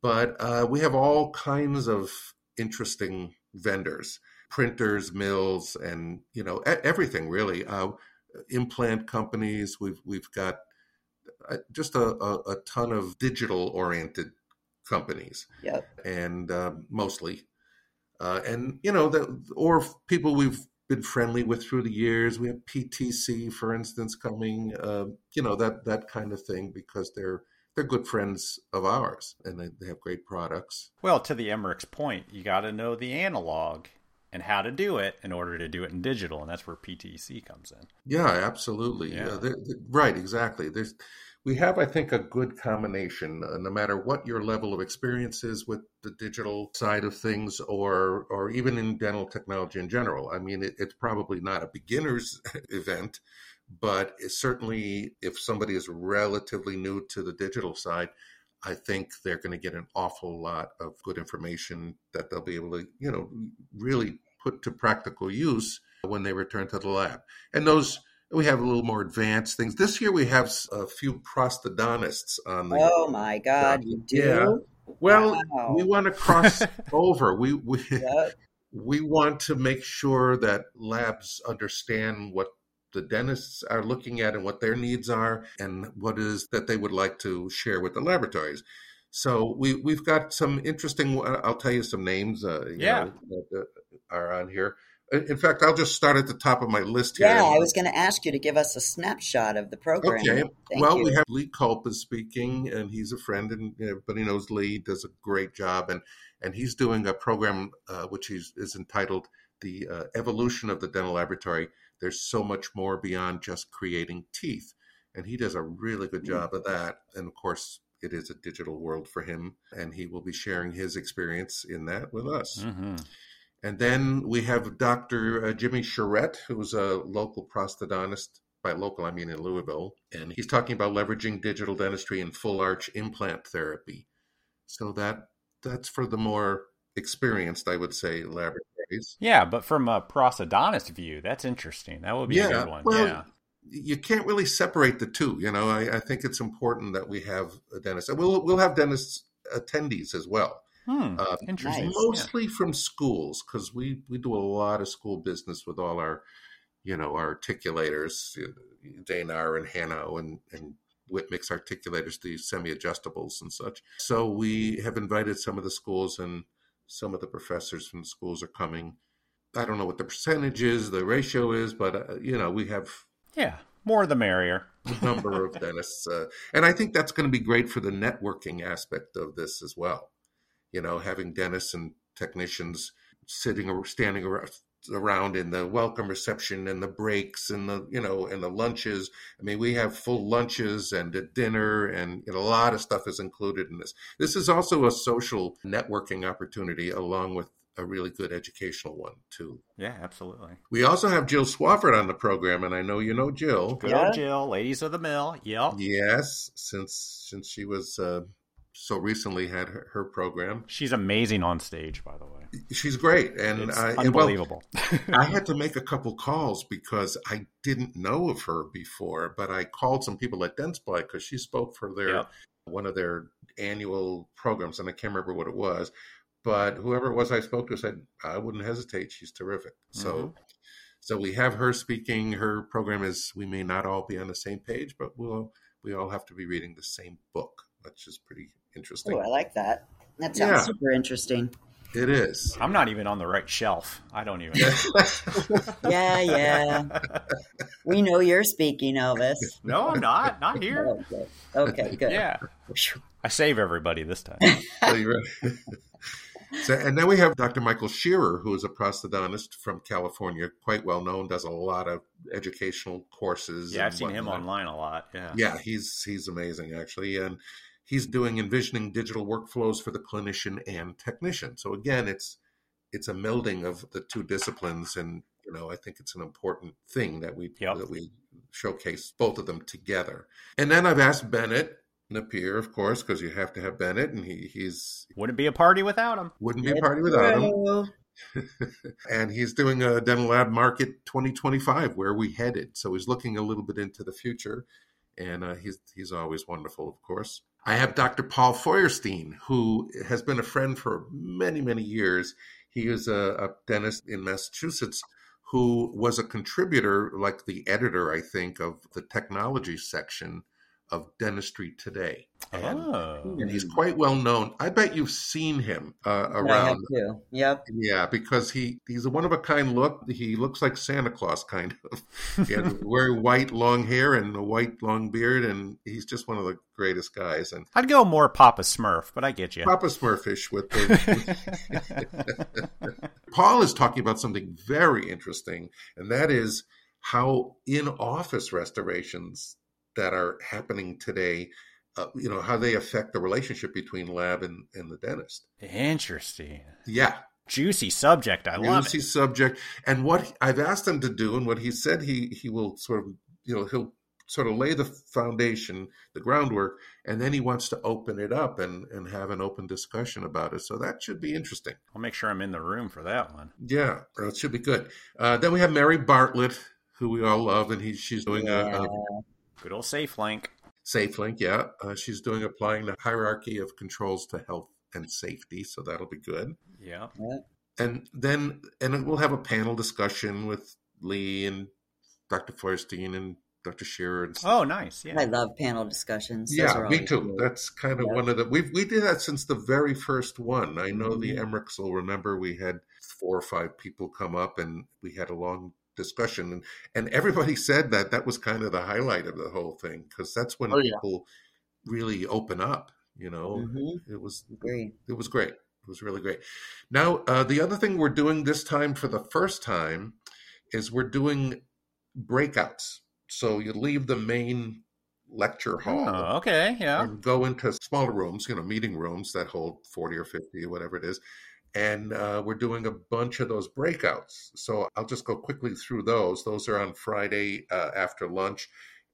But uh, we have all kinds of interesting vendors, printers, mills, and, you know, everything really. Uh, implant companies. We've, we've got just a, a, a ton of digital oriented companies, yep. and uh, mostly, uh, and you know, the, or people we've been friendly with through the years. We have P T C, for instance, coming, uh, you know, that that kind of thing, because they're they're good friends of ours, and they, they have great products. Well, to the Emmerich's point, you got to know the analog and how to do it in order to do it in digital, and that's where P T C comes in. Yeah, absolutely. Yeah, yeah they're, they're, right, exactly. There's. We have, I think, a good combination, uh, no matter what your level of experience is with the digital side of things, or or even in dental technology in general. I mean, it, it's probably not a beginner's event, but certainly if somebody is relatively new to the digital side, I think they're going to get an awful lot of good information that they'll be able to, you know, really put to practical use when they return to the lab. And those... We have a little more advanced things. This year we have a few prosthodontists on the... Oh, my God, you do? Yeah. Well, wow. We want to cross over. We we, yep. we want to make sure that labs understand what the dentists are looking at and what their needs are and what is that they would like to share with the laboratories. So we, we've got some interesting... I'll tell you some names uh, you yeah. know, that are on here. In fact, I'll just start at the top of my list here. Yeah, I was going to ask you to give us a snapshot of the program. Okay. Thank well, you. We have Lee Culp is speaking, and he's a friend, and everybody knows Lee does a great job. And, and he's doing a program uh, which he's, is entitled The uh, Evolution of the Dental Laboratory. There's so much more beyond just creating teeth. And he does a really good job mm-hmm. of that. And, of course, it is a digital world for him, and he will be sharing his experience in that with us. Mm-hmm. And then we have Doctor Jimmy Charette, who's a local prosthodontist. By local, I mean in Louisville. And he's talking about leveraging digital dentistry and full arch implant therapy. So that that's for the more experienced, I would say, laboratories. Yeah, but from a prosthodontist view, that's interesting. That would be yeah, a good one. Well, yeah. You can't really separate the two. You know, I, I think it's important that we have a dentist. And we'll, we'll have dentist attendees as well. Hmm, uh, interesting. Mostly yeah. from schools, because we, we do a lot of school business with all our, you know, our articulators, Danar and Hano and, and Whip Mix articulators, the semi-adjustables and such. So we have invited some of the schools, and some of the professors from the schools are coming. I don't know what the percentage is, the ratio is, but, uh, you know, we have... Yeah, more the merrier. number of dentists. Uh, and I think that's going to be great for the networking aspect of this as well. You know, having dentists and technicians sitting or standing around in the welcome reception and the breaks and the, you know, and the lunches. I mean, we have full lunches and a dinner, and, and a lot of stuff is included in this. This is also a social networking opportunity along with a really good educational one, too. Yeah, absolutely. We also have Jill Swafford on the program, and I know you know Jill. Good yeah. old Jill, ladies of the mill. Yep. Yes, since since she was... Uh, so recently had her, her program. She's amazing on stage, by the way. She's great. And it's I, unbelievable. And well, I had to make a couple calls because I didn't know of her before, but I called some people at Dentsply because she spoke for their yep. one of their annual programs, and I can't remember what it was. But whoever it was I spoke to said, I wouldn't hesitate. She's terrific. Mm-hmm. So so we have her speaking. Her program is, we may not all be on the same page, but we'll we all have to be reading the same book, which is pretty interesting. Oh, I like that. That sounds yeah. super interesting. It is. I'm not even on the right shelf. I don't even. yeah, yeah. We know you're speaking, Elvis. No, I'm not. Not here. Okay, okay good. Yeah. I save everybody this time. So you're right. So, and then we have Doctor Michael Shearer, who is a prosthodontist from California, quite well known, does a lot of educational courses. Yeah, I've seen whatnot. him online a lot. Yeah, yeah, he's he's amazing, actually. And he's doing envisioning digital workflows for the clinician and technician. So again, it's it's a melding of the two disciplines, and you know, I think it's an important thing that we yep. that we showcase both of them together. And then I've asked Bennett Napier, of course, because you have to have Bennett, and he, he's... Wouldn't be a party without him. Wouldn't be a party without him. And he's doing a Dental Lab Market twenty twenty-five, where we headed. So he's looking a little bit into the future, and uh, he's he's always wonderful, of course. I have Doctor Paul Feuerstein, who has been a friend for many, many years. He is a, a dentist in Massachusetts who was a contributor, like the editor, I think, of the technology section of Dentistry Today. And, oh. and he's quite well known. I bet you've seen him uh, around. I have too. Yep. Yeah, because he, he's a one-of-a-kind look. He looks like Santa Claus, kind of. He had very white, long hair and a white, long beard, and he's just one of the greatest guys. And I'd go more Papa Smurf, but I get you. Papa Smurfish with the... Paul is talking about something very interesting, and that is how in-office restorations that are happening today, uh, you know, how they affect the relationship between lab and, and the dentist. Interesting. Yeah. Juicy subject. I Juicy love it. Juicy subject. And what I've asked him to do, and what he said he he will sort of, you know, he'll sort of lay the foundation, the groundwork, and then he wants to open it up and, and have an open discussion about it. So that should be interesting. I'll make sure I'm in the room for that one. Yeah, it should be good. Uh, then we have Mary Bartlett, who we all love, and he she's doing yeah. a... a Good old SafeLink. SafeLink, yeah. Uh, she's doing applying the hierarchy of controls to health and safety, so that'll be good. Yeah. And then, and we'll have a panel discussion with Lee and Doctor Feuerstein and Doctor Shearer. And oh, nice. Yeah. I love panel discussions. Those yeah, me too. Cool. That's kind of yeah. one of the, we've, we did that since the very first one. I know mm-hmm. the Emmerichs will remember we had four or five people come up and we had a long discussion, and, and everybody said that that was kind of the highlight of the whole thing, because that's when oh, yeah. people really open up, you know. Mm-hmm. It was great. It was great. It was really great. Now, uh, the other thing we're doing this time for the first time is we're doing breakouts. So you leave the main lecture hall. Oh, okay, yeah. And go into smaller rooms, you know, meeting rooms that hold forty or fifty or whatever it is. And uh, we're doing a bunch of those breakouts. So I'll just go quickly through those. Those are on Friday uh, after lunch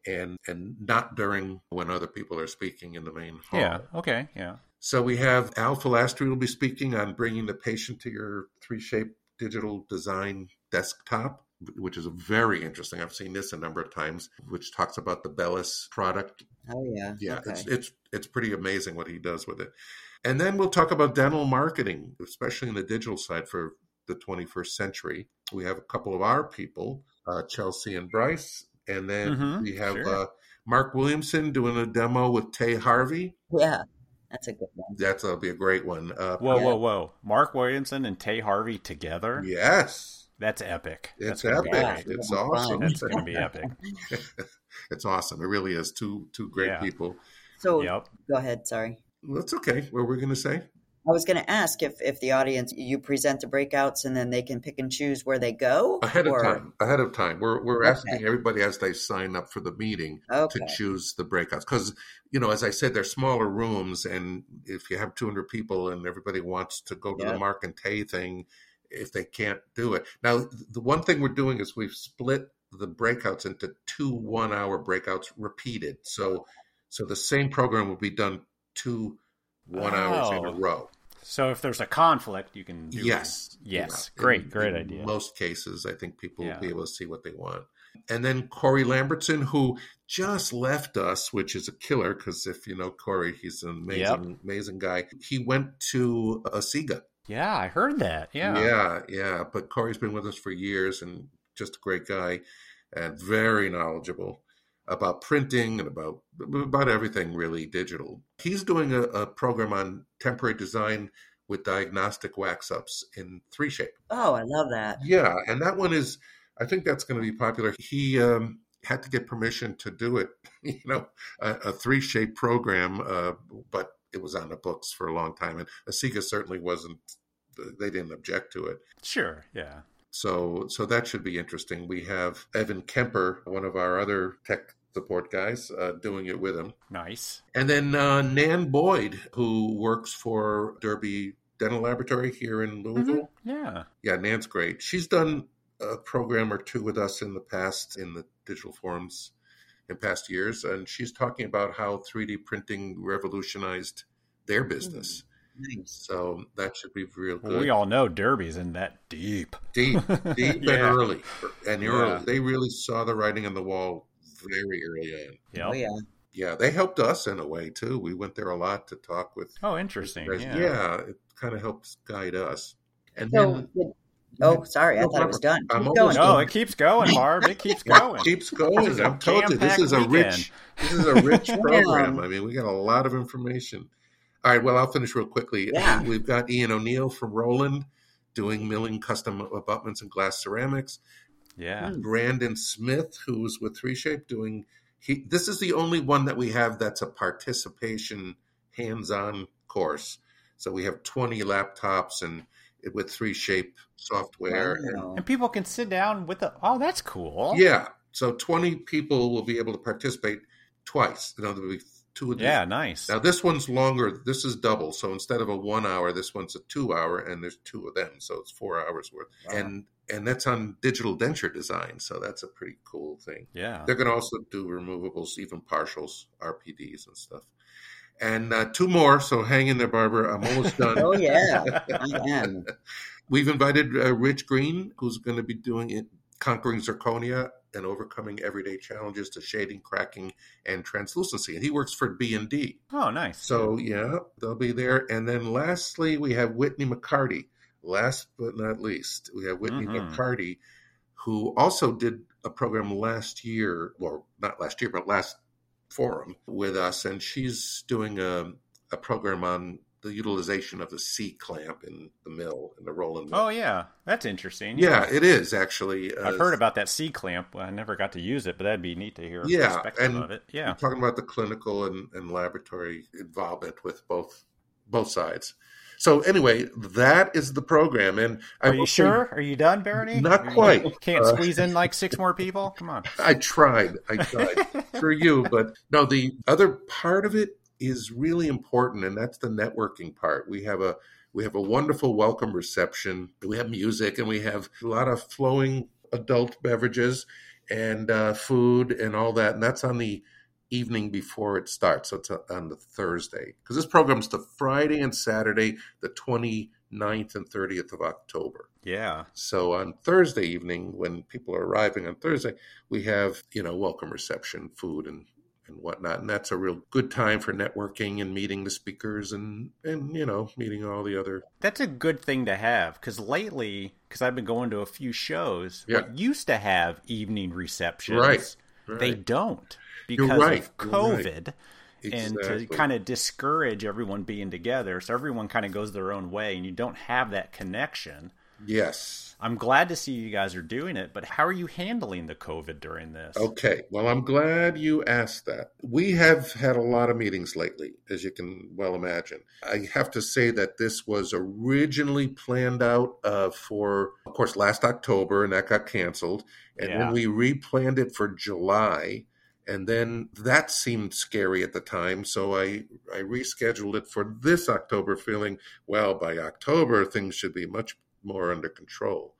and, and not during when other people are speaking in the main hall. Yeah, okay, yeah. So we have Al Filastri will be speaking on bringing the patient to your three shape digital design desktop, which is very interesting. I've seen this a number of times, which talks about the Bellis product. Oh, yeah. Yeah, okay. it's, it's it's pretty amazing what he does with it. And then we'll talk about dental marketing, especially in the digital side for the twenty-first century. We have a couple of our people, uh, Chelsea and Bryce. And then mm-hmm, we have sure. uh, Mark Williamson doing a demo with Tay Harvey. Yeah, that's a good one. That's, that'll be a great one. Uh, whoa, yeah. whoa, whoa. Mark Williamson and Tay Harvey together? Yes. That's epic. It's That's epic. epic. It's awesome. It's going to be epic. It's awesome. It really is. Two two great yeah. people. So yep. go ahead. Sorry. That's okay. What were we going to say? I was going to ask if, if the audience, you present the breakouts and then they can pick and choose where they go? Ahead or... of time. Ahead of time. We're we're okay. asking everybody as they sign up for the meeting okay. to choose the breakouts. Because, you know, as I said, they're smaller rooms. And if you have two hundred people and everybody wants to go to yep. the Mark and Tay thing, if they can't do it. Now, the one thing we're doing is we've split the breakouts into two one-hour breakouts repeated. So so the same program will be done two one oh. hours in a row. So if there's a conflict, you can do Yes. It. Yes. Yeah. Great, in, great in idea. In most cases, I think people yeah. will be able to see what they want. And then Corey Lambertson, who just left us, which is a killer, because if you know Corey, he's an amazing, yep. amazing guy. He went to Asiga. Yeah, I heard that. Yeah. Yeah, yeah. But Corey's been with us for years and just a great guy and very knowledgeable about printing and about about everything really digital. He's doing a, a program on temporary design with diagnostic wax-ups in three shape. Oh, I love that. Yeah, and that one is, I think that's going to be popular. He um, had to get permission to do it, you know, a, a three shape program, uh, but it was on the books for a long time, and Asika certainly wasn't, they didn't object to it. Sure, yeah. So so that should be interesting. We have Evan Kemper, one of our other tech support guys, uh, doing it with him. Nice. And then uh, Nan Boyd, who works for Derby Dental Laboratory here in Louisville. Mm-hmm. Yeah. Yeah, Nan's great. She's done a program or two with us in the past, in the digital forums in past years, and she's talking about how three D printing revolutionized their business. Mm. So that should be real good. Well, we all know Derby's in that deep. Deep, deep yeah. and early. And early. Yeah. They really saw the writing on the wall very early on. Yep. Oh, yeah. Yeah, they helped us in a way, too. We went there a lot to talk with. Oh, interesting. Yeah. yeah, it kind of helps guide us. And so, then, it, oh, sorry. I no, thought it was done. I'm going. No, it keeps going, Barb. It keeps going. It keeps going. I'm told you, this is a rich, this is a rich program. I mean, we got a lot of information. All right, well, I'll finish real quickly. Yeah. We've got Ian O'Neill from Roland doing milling custom abutments and glass ceramics. Yeah. Brandon Smith, who's with three shape, doing he, – this is the only one that we have that's a participation hands-on course. So we have twenty laptops and with three shape software. Wow. And, and people can sit down with the – oh, that's cool. Yeah. So twenty people will be able to participate twice. You know, there'll be yeah, nice. Now, this one's longer. This is double. So instead of a one hour, this one's a two hour, and there's two of them. So it's four hours worth. Wow. And and that's on digital denture design. So that's a pretty cool thing. Yeah. They're going to also do removables, even partials, R P Ds and stuff. And uh, two more. So hang in there, Barbara. I'm almost done. Oh, yeah. Again. We've invited uh, Rich Green, who's going to be doing it, Conquering Zirconia and Overcoming Everyday Challenges to Shading, Cracking, and Translucency. And he works for B and D. Oh, nice. So, yeah, they'll be there. And then lastly, we have Whitney McCarty. Last but not least, we have Whitney mm-hmm. McCarty, who also did a program last year, well, not last year, but last forum with us. And she's doing a, a program on the utilization of the C-clamp in the mill, in the rolling mill. Oh, yeah. That's interesting. Yeah, yeah. It is, actually. I've uh, heard about that C-clamp. I never got to use it, but that'd be neat to hear a yeah, perspective and of it. Yeah, talking about the clinical and, and laboratory involvement with both both sides. So, anyway, that is the program. And I Are you sure? Say, are you done, Bernie? Not you quite. Can't uh, squeeze in like six more people? Come on. I tried. I tried for you. But, no, the other part of it is really important, and that's the networking part. We have a we have a wonderful welcome reception. We have music, and we have a lot of flowing adult beverages and uh, food and all that, and that's on the evening before it starts, so it's on the Thursday. Because this program's the Friday and Saturday, the twenty-ninth and thirtieth of October. Yeah. So on Thursday evening, when people are arriving on Thursday, we have, you know, welcome reception, food, and and whatnot. And that's a real good time for networking and meeting the speakers and, and you know, meeting all the other. That's a good thing to have because lately, because I've been going to a few shows yeah. that used to have evening receptions. Right. right. They don't because right. of COVID right. and exactly. to kind of discourage everyone being together. So everyone kind of goes their own way and you don't have that connection. Yes. I'm glad to see you guys are doing it, but how are you handling the COVID during this? Okay. Well, I'm glad you asked that. We have had a lot of meetings lately, as you can well imagine. I have to say that this was originally planned out uh, for, of course, last October, and that got canceled. And yeah. then we replanned it for July, and then that seemed scary at the time. So I, I rescheduled it for this October, feeling, well, by October, things should be much more under control.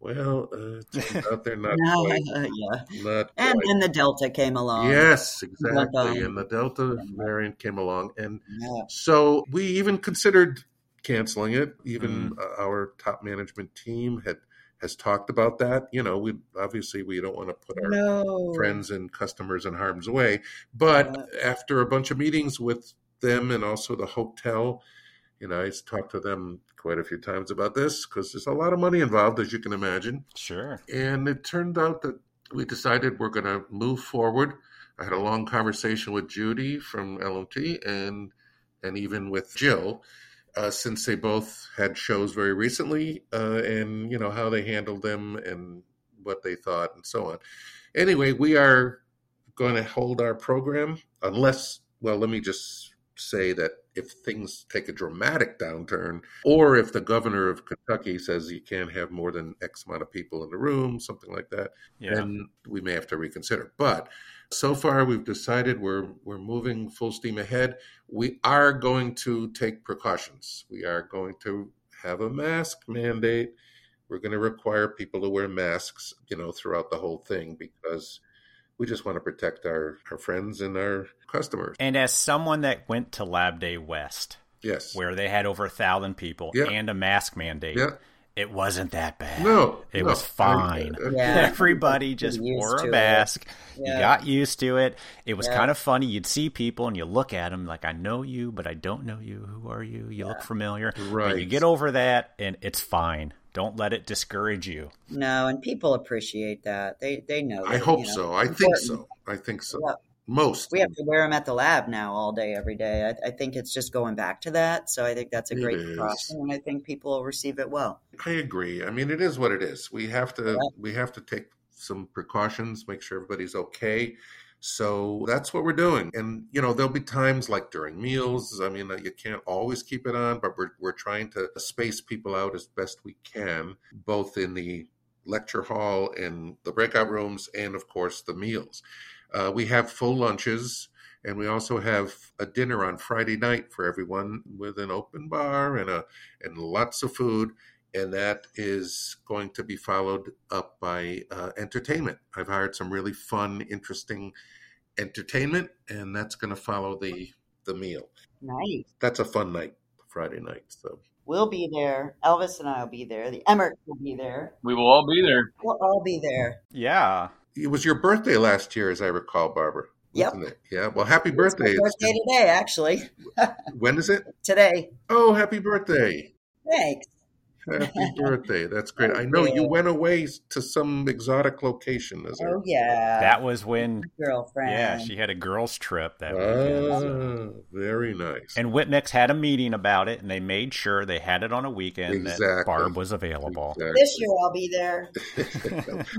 Well, uh, out there, not no, quite. Uh, yeah. Not and quite. Then the Delta came along. Yes, exactly. Delta. And the Delta variant came along. And yeah. so we even considered canceling it. Even mm. uh, our top management team had has talked about that. You know, we obviously we don't want to put our no. friends and customers in harm's way. But yeah. after a bunch of meetings with them and also the hotel, You know, I talked to them quite a few times about this because there's a lot of money involved, as you can imagine. Sure. And it turned out that we decided we're going to move forward. I had a long conversation with Judy from L M T and and even with Jill, uh, since they both had shows very recently, uh, and, you know, how they handled them and what they thought and so on. Anyway, we are going to hold our program unless, well, let me just say that if things take a dramatic downturn, or if the governor of Kentucky says you can't have more than X amount of people in the room, something like that, yeah. then we may have to reconsider. But so far, we've decided we're we're moving full steam ahead. We are going to take precautions. We are going to have a mask mandate. We're going to require people to wear masks, you know, throughout the whole thing, because we just want to protect our, our friends and our customers. And as someone that went to Lab Day West, yes, where they had over a thousand people yeah. and a mask mandate, yeah. it wasn't that bad. No. It no. was fine. I, I, yeah. Everybody just wore a mask. Yeah. You got used to it. It was yeah. kind of funny. You'd see people and you look at them like, I know you, but I don't know you. Who are you? You yeah. look familiar. Right. And you get over that and it's fine. Don't let it discourage you. No, and people appreciate that. They they know. I that, hope you know, so. I important. think so. I think so. Yeah. Most. We have to wear them at the lab now all day, every day. I, I think it's just going back to that. So I think that's a it great precaution, and I think people will receive it well. I agree. I mean, it is what it is. We have to yeah. we have to take some precautions, make sure everybody's okay. So that's what we're doing. And, you know, there'll be times like during meals. I mean, you can't always keep it on, but we're we're trying to space people out as best we can, both in the lecture hall and the breakout rooms and, of course, the meals. Uh, we have full lunches, and we also have a dinner on Friday night for everyone with an open bar and a and lots of food. And that is going to be followed up by uh, entertainment. I've hired some really fun, interesting entertainment, and that's going to follow the, the meal. Nice. That's a fun night, Friday night. So we'll be there. Elvis and I will be there. The Emmerich will be there. We will all be there. We'll all be there. Yeah. It was your birthday last year, as I recall, Barbara. Yep. It? Yeah. Well, happy birthday. It's my birthday it's today, actually. When is it? Today. Oh, happy birthday. Thanks. Happy birthday. That's great. I know you went away to some exotic location. Is oh, it? yeah. That was when... Girlfriend. Yeah, she had a girls' trip that weekend. Ah, so. Very nice. And Whip Mix had a meeting about it, and they made sure they had it on a weekend exactly. that Barb was available. Exactly. This year I'll be there.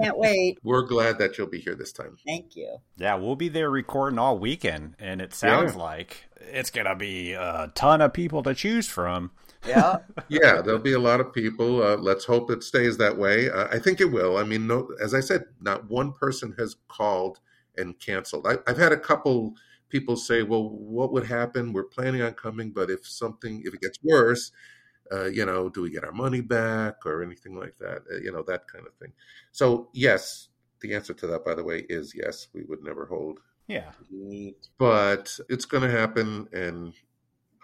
Can't wait. We're glad that you'll be here this time. Thank you. Yeah, we'll be there recording all weekend, and it sounds yeah. like it's going to be a ton of people to choose from. Yeah, yeah. There'll be a lot of people. Uh, let's hope it stays that way. Uh, I think it will. I mean, no, as I said, not one person has called and canceled. I, I've had a couple people say, "Well, what would happen? We're planning on coming, but if something, if it gets worse, uh, you know, do we get our money back or anything like that? Uh, you know, that kind of thing." So, yes, the answer to that, by the way, is yes. We would never hold. Yeah, but it's going to happen, and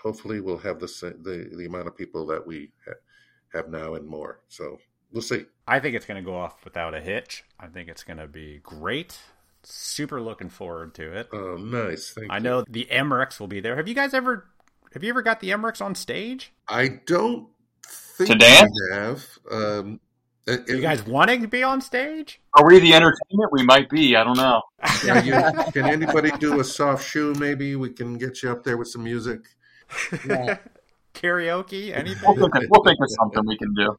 hopefully we'll have the, the the amount of people that we ha- have now and more. So we'll see. I think it's going to go off without a hitch. I think it's going to be great. Super looking forward to it. Oh, nice. Thank I you. I know the Emmerichs will be there. Have you guys ever have you ever got the Emmerichs on stage? I don't think Today? I have. Um, it, you guys wanting to be on stage? Are we the entertainment? We might be. I don't know. Yeah, you, can anybody do a soft shoe maybe? We can get you up there with some music. Yeah. Karaoke, anything? We'll think, of, we'll think of something we can do.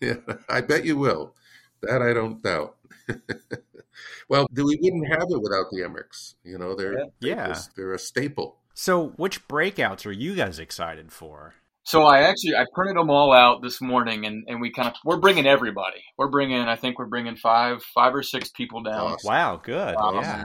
Yeah, I bet you will. That I don't doubt. Well, we wouldn't have it without the Emmerichs. You know, they're yeah. they're, they're a staple. So, which breakouts are you guys excited for? So, I actually I printed them all out this morning, and, and we kind of we're bringing everybody. We're bringing I think we're bringing five five or six people down. Awesome. Wow, good. Um, yeah,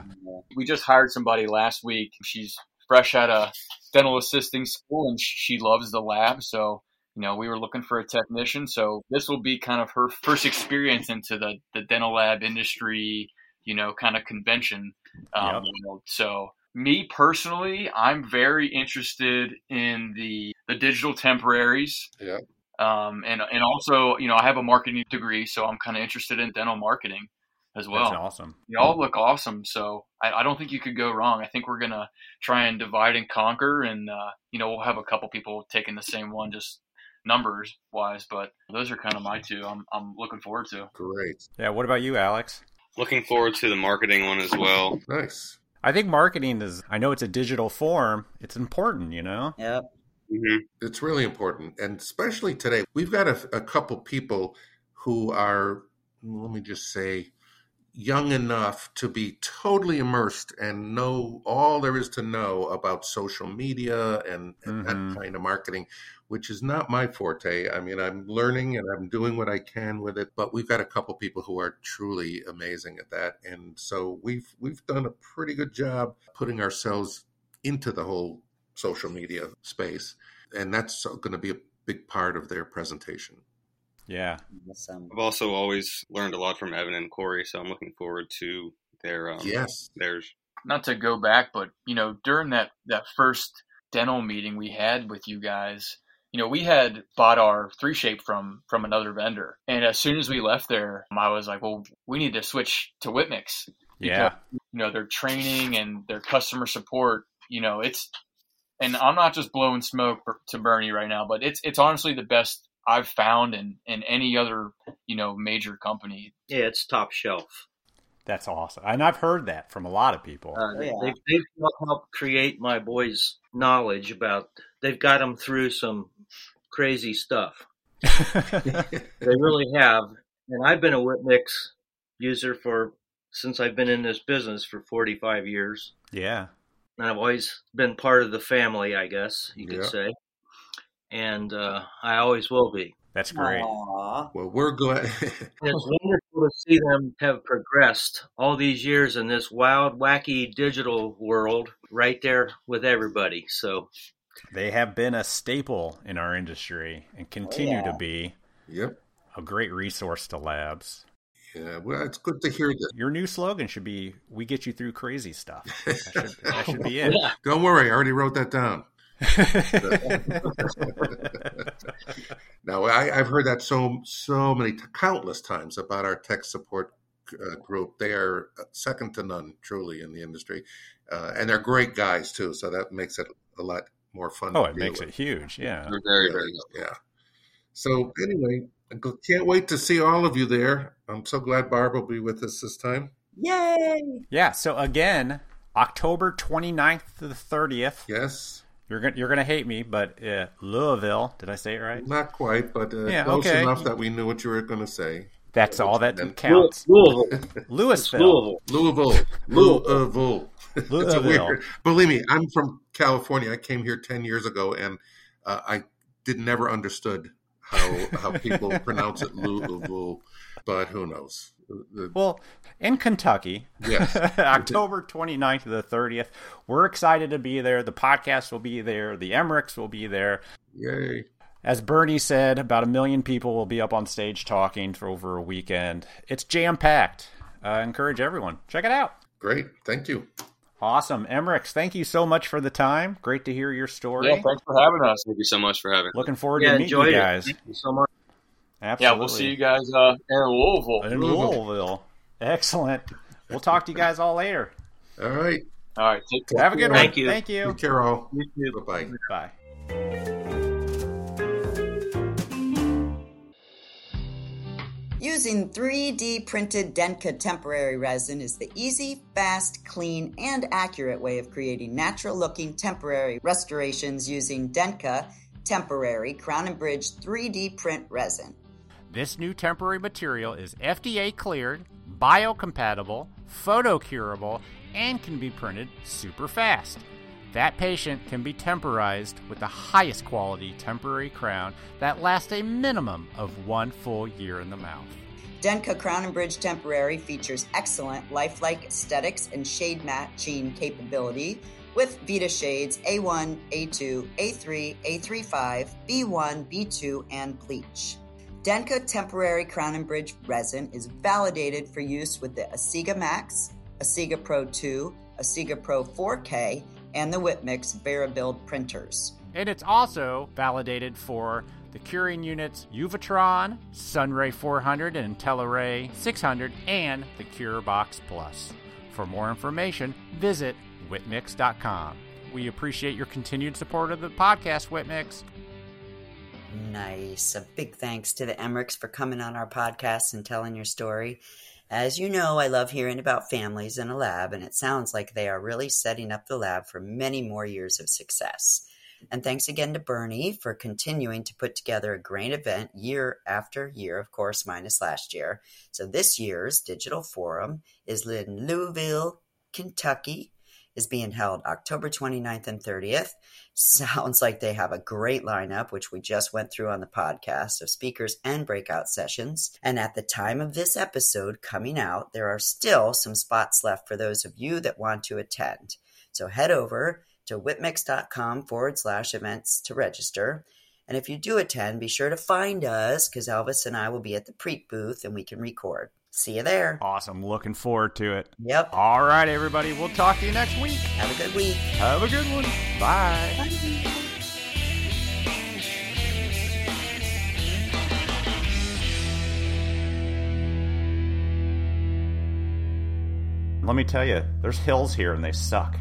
we just hired somebody last week. She's fresh out of dental assisting school, and she loves the lab. So, you know, we were looking for a technician. So this will be kind of her first experience into the, the dental lab industry, you know, kind of convention. Um, yep. So me personally, I'm very interested in the, the digital temporaries. Yeah. Um, and, and also, you know, I have a marketing degree, so I'm kind of interested in dental marketing. as well. That's awesome. You all look awesome. So I, I don't think you could go wrong. I think we're going to try and divide and conquer, and, uh, you know, we'll have a couple people taking the same one, just numbers wise, but those are kind of my two I'm, I'm looking forward to. Great. Yeah. What about you, Alex? Looking forward to the marketing one as well. Nice. I think marketing is, I know it's a digital form. It's important, you know? Yep. Mm-hmm. It's really important. And especially today, we've got a, a couple people who are, let me just say, young enough to be totally immersed and know all there is to know about social media and, and mm-hmm. that kind of marketing, which is not my forte. I mean, I'm learning and I'm doing what I can with it, but we've got a couple people who are truly amazing at that. And so we've, we've done a pretty good job putting ourselves into the whole social media space. And that's going to be a big part of their presentation. Yeah. I've also always learned a lot from Evan and Corey, so I'm looking forward to their um yes. theirs. Not to go back, but you know, during that, that first dental meeting we had with you guys, you know, we had bought our three shape from from another vendor. And as soon as we left there, I was like, well, we need to switch to Whip Mix. Yeah. You know, their training and their customer support, you know, it's and I'm not just blowing smoke to Bernie right now, but it's it's honestly the best I've found in, in any other, you know, major company. Yeah, it's top shelf. That's awesome. And I've heard that from a lot of people. Uh, yeah. They've, they've helped create my boys' knowledge about, they've got them through some crazy stuff. They really have. And I've been a Whip Mix user for, since I've been in this business for forty-five years. Yeah. And I've always been part of the family, I guess you could yeah. say. And uh, I always will be. That's great. Aww. Well, we're glad. It's wonderful to see them have progressed all these years in this wild, wacky digital world right there with everybody. So they have been a staple in our industry and continue yeah. to be yep. a great resource to labs. Yeah, well, it's good to hear that. Your new slogan should be, we get you through crazy stuff. That should, that should be it. Yeah. Don't worry, I already wrote that down. Now I, I've heard that so so many countless times about our tech support uh, group. They are second to none, truly, in the industry, uh, and they're great guys too. So that makes it a lot more fun. Oh, to it makes with. It huge. Yeah, they're very very yeah. yeah. So anyway, I can't wait to see all of you there. I'm so glad Barbara will be with us this time. Yay! Yeah. So again, October twenty-ninth to the thirtieth. Yes. You're gonna you're gonna hate me, but uh, Louisville. Did I say it right? Not quite, but uh, yeah, close okay. enough that we knew what you were gonna say. That's all that counts. Louisville, Louisville, Louisville, Louisville. Louisville. Weird, believe me, I'm from California. I came here ten years ago, and uh, I did never understood how how people pronounce it Louisville. But who knows? Well, in Kentucky, yes. October twenty-ninth to the thirtieth, we're excited to be there. The podcast will be there. The Emmerichs will be there. Yay. As Bernie said, about a million people will be up on stage talking for over a weekend. It's jam-packed. I uh, encourage everyone. Check it out. Great. Thank you. Awesome. Emmerichs, thank you so much for the time. Great to hear your story. Yeah, thanks for having us. Thank you so much for having us. Looking forward yeah, to meeting you guys. It. Thank you so much. Absolutely. Yeah, we'll see you guys uh, in Louisville. In Louisville. Excellent. We'll talk to you guys all later. All right. All right. Take care. Have a good one. Thank you. Thank you. Take care, all. You too. Bye-bye. Bye. Using three D printed Denka temporary resin is the easy, fast, clean, and accurate way of creating natural-looking temporary restorations using Denka temporary Crown and Bridge three D print resin. This new temporary material is F D A cleared, biocompatible, photocurable, and can be printed super fast. That patient can be temporized with the highest quality temporary crown that lasts a minimum of one full year in the mouth. Denka Crown and Bridge Temporary features excellent lifelike aesthetics and shade matching capability with Vita shades A one, A two, A three, A thirty-five, B one, B two, and bleach. Denka Temporary Crown and Bridge resin is validated for use with the Asiga Max, Asiga Pro two, Asiga Pro four K, and the Whip Mix VeraBuild printers. And it's also validated for the curing units Uvatron, Sunray four hundred and Intellaray six hundred, and the Cure Box Plus. For more information, visit whip mix dot com. We appreciate your continued support of the podcast, Whip Mix. Nice. A big thanks to the Emmerichs for coming on our podcast and telling your story. As you know, I love hearing about families in a lab, and it sounds like they are really setting up the lab for many more years of success. And thanks again to Bernie for continuing to put together a great event year after year, of course, minus last year. So this year's Digital Forum is in Louisville, Kentucky, is being held October twenty-ninth and thirtieth. Sounds like they have a great lineup, which we just went through on the podcast, of speakers and breakout sessions. And at the time of this episode coming out, there are still some spots left for those of you that want to attend. So head over to whipmix.com forward slash events to register. And if you do attend, be sure to find us, because Elvis and I will be at the Preet booth and we can record. See you there. Awesome. Looking forward to it. Yep. All right, everybody. We'll talk to you next week. Have a good week. Have a good one. Bye. Bye. Let me tell you, there's hills here and they suck.